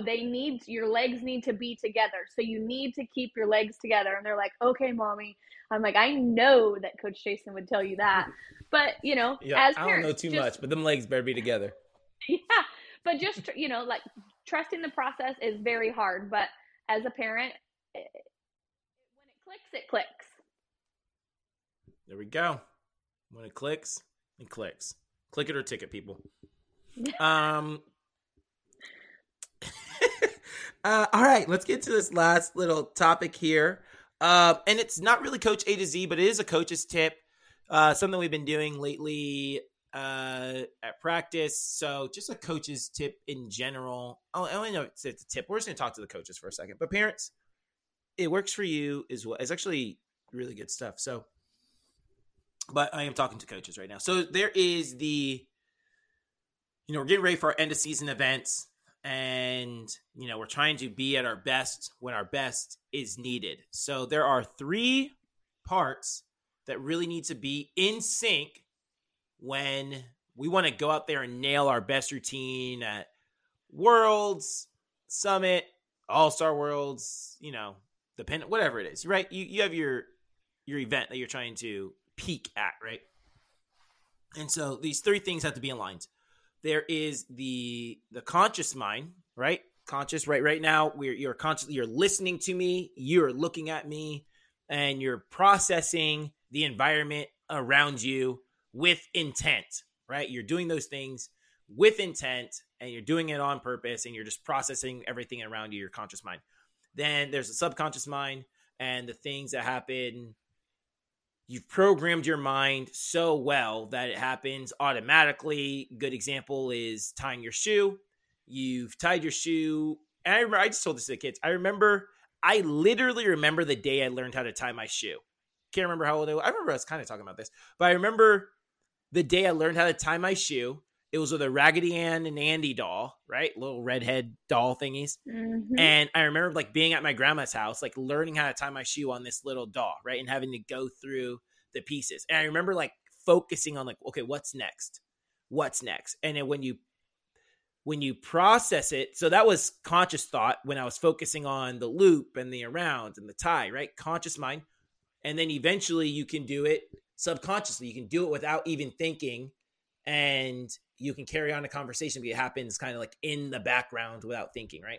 your legs need to be together. So you need to keep your legs together. And they're like, okay, mommy. I'm like, I know that Coach Jason would tell you that. But, you know, as parents, I don't know too much, but them legs better be together. Yeah. But just, you know, like trusting the process is very hard. But as a parent, it clicks. There we go. When it clicks, it clicks. Click it or ticket, people. All right, let's get to this last little topic here. And it's not really Coach A to Z, but it is a coach's tip. Something we've been doing lately at practice. So just a coach's tip in general. I only know it's a tip. We're just going to talk to the coaches for a second. But parents, it works for you as well. It's actually really good stuff. So, but I am talking to coaches right now. So there is the, you know, we're getting ready for our end of season events. And, you know, we're trying to be at our best when our best is needed. So there are three parts that really need to be in sync when we want to go out there and nail our best routine at Worlds, Summit, All Star Worlds, you know, whatever it is, right? You have your event that you're trying to peak at, right? And so these three things have to be aligned. There is the conscious mind, right? Conscious, right? Right now, you're consciously, you're listening to me, you're looking at me, and you're processing the environment around you with intent, right? You're doing those things with intent, and you're doing it on purpose, and you're just processing everything around you, your conscious mind. Then there's the subconscious mind and the things that happen. You've programmed your mind so well that it happens automatically. Good example is tying your shoe. You've tied your shoe. And I just told this to the kids. I literally remember the day I learned how to tie my shoe. Can't remember how old I was. I remember I was kind of talking about this, but I remember the day I learned how to tie my shoe. It was with a Raggedy Ann and Andy doll, right? Little redhead doll thingies. Mm-hmm. And I remember like being at my grandma's house, like learning how to tie my shoe on this little doll, right? And having to go through the pieces. And I remember like focusing on like, okay, what's next? What's next? And then when you process it, so that was conscious thought when I was focusing on the loop and the around and the tie, right? Conscious mind. And then eventually you can do it subconsciously. You can do it without even thinking, and you can carry on a conversation, but it happens kind of like in the background without thinking, right?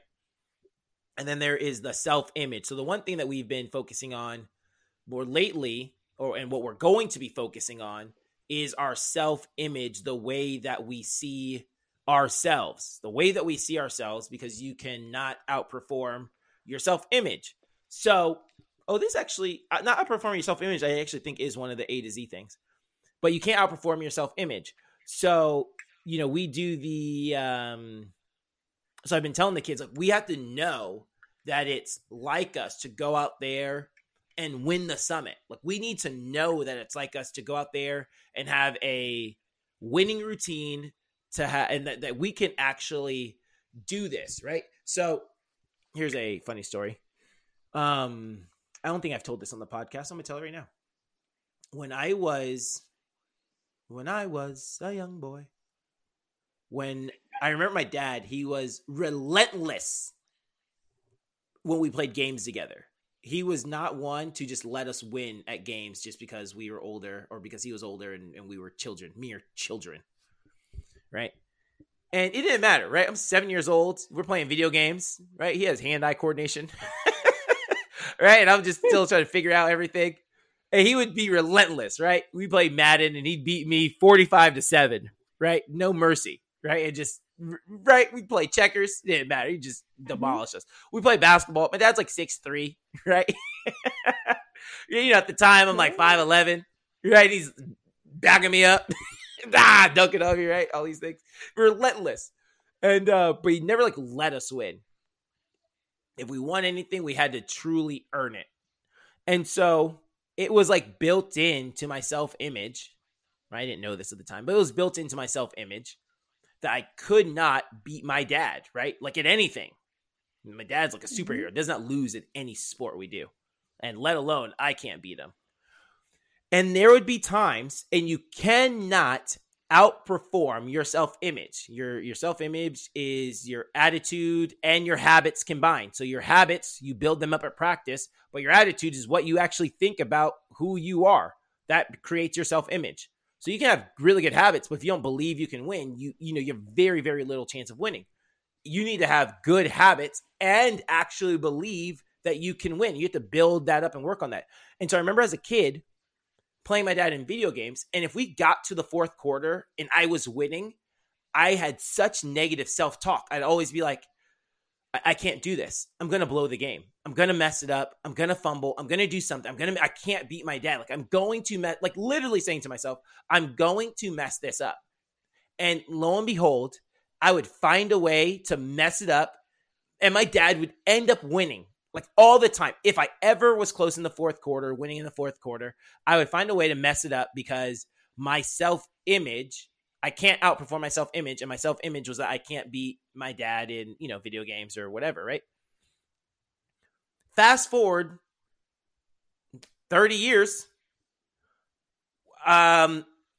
And then there is the self-image. So the one thing that we've been focusing on more lately, and what we're going to be focusing on, is our self-image, the way that we see ourselves, because you cannot outperform your self-image. So, this actually, not outperforming your self-image, I actually think is one of the A to Z things, but you can't outperform your self-image. So, you know, we do the, so I've been telling the kids, like, we have to know that it's like us to go out there and win the summit. Like, we need to know that it's like us to go out there and have a winning routine and that we can actually do this, right? So here's a funny story. I don't think I've told this on the podcast. I'm going to tell it right now. When I was a young boy, I remember my dad, he was relentless when we played games together. He was not one to just let us win at games just because we were older, or because he was older and we were children, mere children, right? And it didn't matter, right? I'm 7 years old. We're playing video games, right? He has hand-eye coordination, right? And I'm just still trying to figure out everything. And he would be relentless, right? We played Madden, and he'd beat me 45-7, right? No mercy, right? And just, right? We'd play checkers. It didn't matter. He'd just demolish us. We play basketball. My dad's like 6'3", right? You know, at the time, I'm like 5'11", right? He's backing me up. Dunking on me, right? All these things. Relentless. And, but he never like let us win. If we won anything, we had to truly earn it. And so it was like built into my self-image. I didn't know this at the time, but it was built into my self-image that I could not beat my dad, right? Like at anything. My dad's like a superhero. Does not lose in any sport we do. And let alone, I can't beat him. And there would be times, and you cannot outperform your self-image. Your self-image is your attitude and your habits combined. So your habits, you build them up at practice, but your attitude is what you actually think about who you are. That creates your self-image. So you can have really good habits, but if you don't believe you can win, you know, you have very, very little chance of winning. You need to have good habits and actually believe that you can win. You have to build that up and work on that. And so I remember as a kid playing my dad in video games. And if we got to the fourth quarter and I was winning, I had such negative self-talk. I'd always be like, I can't do this. I'm going to blow the game. I'm going to mess it up. I'm going to fumble. I'm going to do something. I can't beat my dad. Like I'm going to mess, like literally saying to myself, I'm going to mess this up. And lo and behold, I would find a way to mess it up. And my dad would end up winning like all the time. If I ever was close in the fourth quarter, winning in the fourth quarter, I would find a way to mess it up because my self-image, I can't outperform my self-image, and my self-image was that I can't beat my dad in, you know, video games or whatever, right? Fast forward 30 years,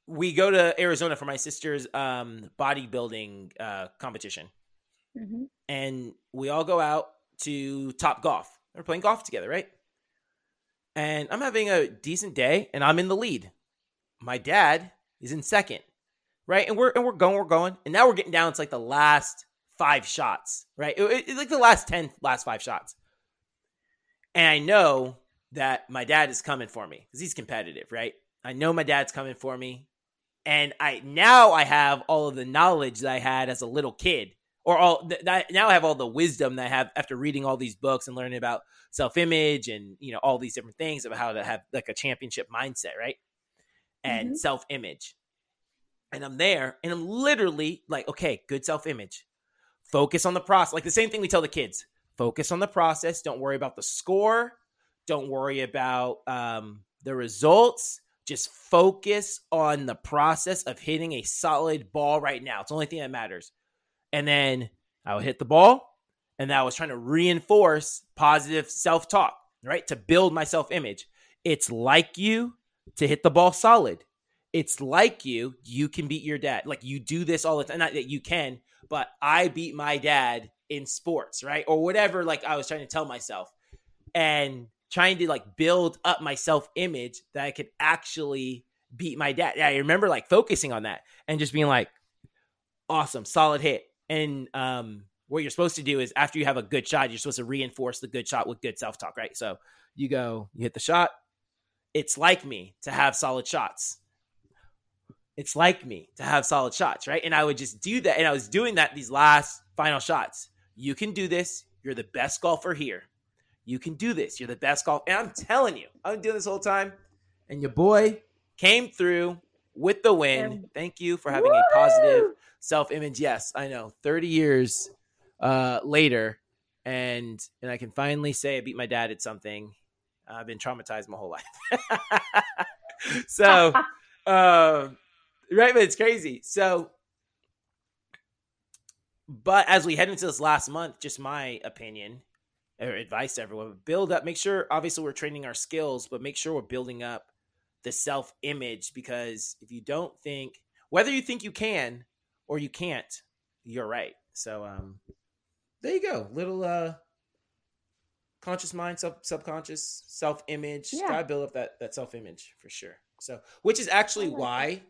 we go to Arizona for my sister's bodybuilding competition. Mm-hmm. And we all go out to Topgolf. We're playing golf together, right? And I'm having a decent day, and I'm in the lead. My dad is in second. Right. And we're going. And now we're getting down to like the last five shots. Right. It's like the last 10, last five shots. And I know that my dad is coming for me because he's competitive. Right. I know my dad's coming for me. And I have all of the knowledge that I had as a little kid, or now I have all the wisdom that I have after reading all these books and learning about self-image and, you know, all these different things about how to have like a championship mindset. Right. And mm-hmm. self-image. And I'm there, and I'm literally like, okay, good self-image. Focus on the process. Like the same thing we tell the kids. Focus on the process. Don't worry about the score. Don't worry about the results. Just focus on the process of hitting a solid ball right now. It's the only thing that matters. And then I would hit the ball, and I was trying to reinforce positive self-talk, right, to build my self-image. It's like you to hit the ball solid. It's like you can beat your dad. Like you do this all the time. Not that you can, but I beat my dad in sports, right? Or whatever, like I was trying to tell myself and trying to like build up my self-image that I could actually beat my dad. Yeah, I remember like focusing on that and just being like, awesome, solid hit. And what you're supposed to do is after you have a good shot, you're supposed to reinforce the good shot with good self-talk, right? So you go, you hit the shot. It's like me to have solid shots. It's like me to have solid shots, right? And I would just do that. And I was doing that these last final shots. You can do this. You're the best golfer here. You can do this. You're the best golfer. And I'm telling you, I've been doing this whole time. And your boy came through with the win. Thank you for having a positive self-image. Yes, I know. 30 years later. And I can finally say I beat my dad at something. I've been traumatized my whole life. So, right, but it's crazy. So, but as we head into this last month, just my opinion or advice to everyone, build up, make sure, obviously we're training our skills, but make sure we're building up the self-image, because if you don't think, whether you think you can or you can't, you're right. So, there you go. Little, conscious mind, subconscious self-image. Yeah. Try to build up that self-image for sure. So, which is actually why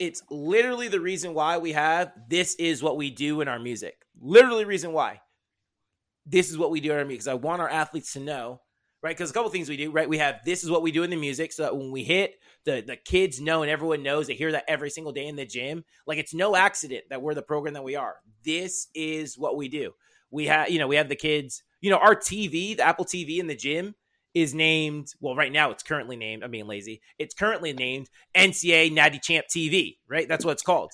it's literally the reason why we have This Is What We Do in Our Music. Literally reason why this is what we do in our music. Because I want our athletes to know, right? Because a couple things we do, right? We have This Is What We Do in the Music, so that when we hit, the kids know and everyone knows. They hear that every single day in the gym. Like it's no accident that we're the program that we are. This is what we do. We have the kids, you know, our TV, the Apple TV in the gym, is named, well, right now it's currently named, I'm being lazy, it's currently named NCA Natty Champ TV, right? That's what it's called.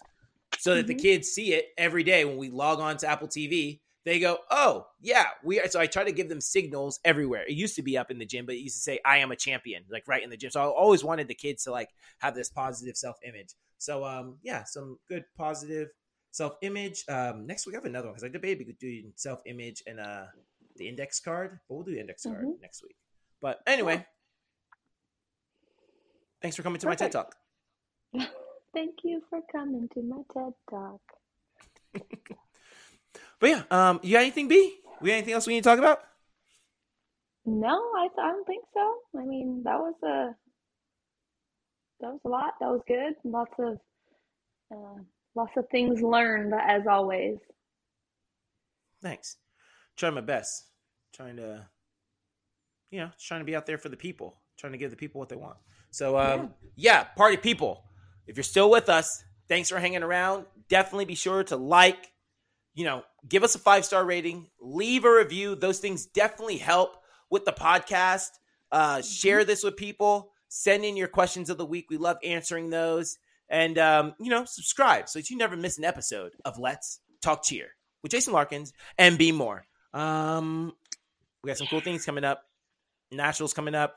So that the kids see it every day when we log on to Apple TV, they go, oh, yeah, we are. So I try to give them signals everywhere. It used to be up in the gym, but it used to say, I am a champion, like right in the gym. So I always wanted the kids to like have this positive self-image. So yeah, some good positive self-image. Next week I have another one because I debated we could do self-image and the index card, but we'll do the index card next week. But anyway, thanks for coming to my TED Talk. Thank you for coming to my TED Talk. But yeah, you got anything, B? We got anything else we need to talk about? No, I don't think so. I mean, that was a lot. That was good. Lots of things learned, as always. Thanks. Trying my best. Trying to be out there for the people, trying to give the people what they want. So, yeah, party people, if you're still with us, thanks for hanging around. Definitely be sure to like, you know, give us a 5-star rating, leave a review. Those things definitely help with the podcast. Share this with people. Send in your questions of the week. We love answering those. And, you know, subscribe so that you never miss an episode of Let's Talk Cheer with Jason Larkins and B. Moore. We got some cool things coming up. Nashville's coming up.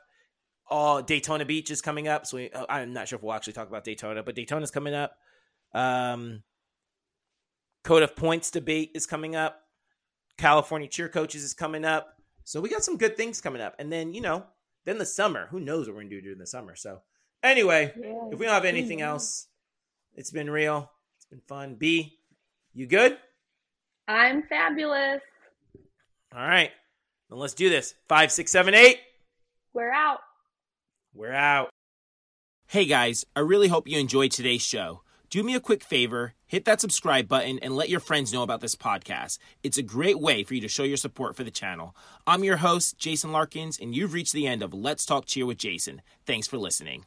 Daytona Beach is coming up. So I'm not sure if we'll actually talk about Daytona, but Daytona's coming up. Code of Points debate is coming up. California Cheer Coaches is coming up. So we got some good things coming up. And then, you know, then the summer. Who knows what we're going to do during the summer. So anyway, if we don't have anything else, it's been real. It's been fun. B, you good? I'm fabulous. All right. Then let's do this. 5, 6, 7, 8. We're out. We're out. Hey guys, I really hope you enjoyed today's show. Do me a quick favor, hit that subscribe button and let your friends know about this podcast. It's a great way for you to show your support for the channel. I'm your host, Jason Larkins, and you've reached the end of Let's Talk Cheer with Jason. Thanks for listening.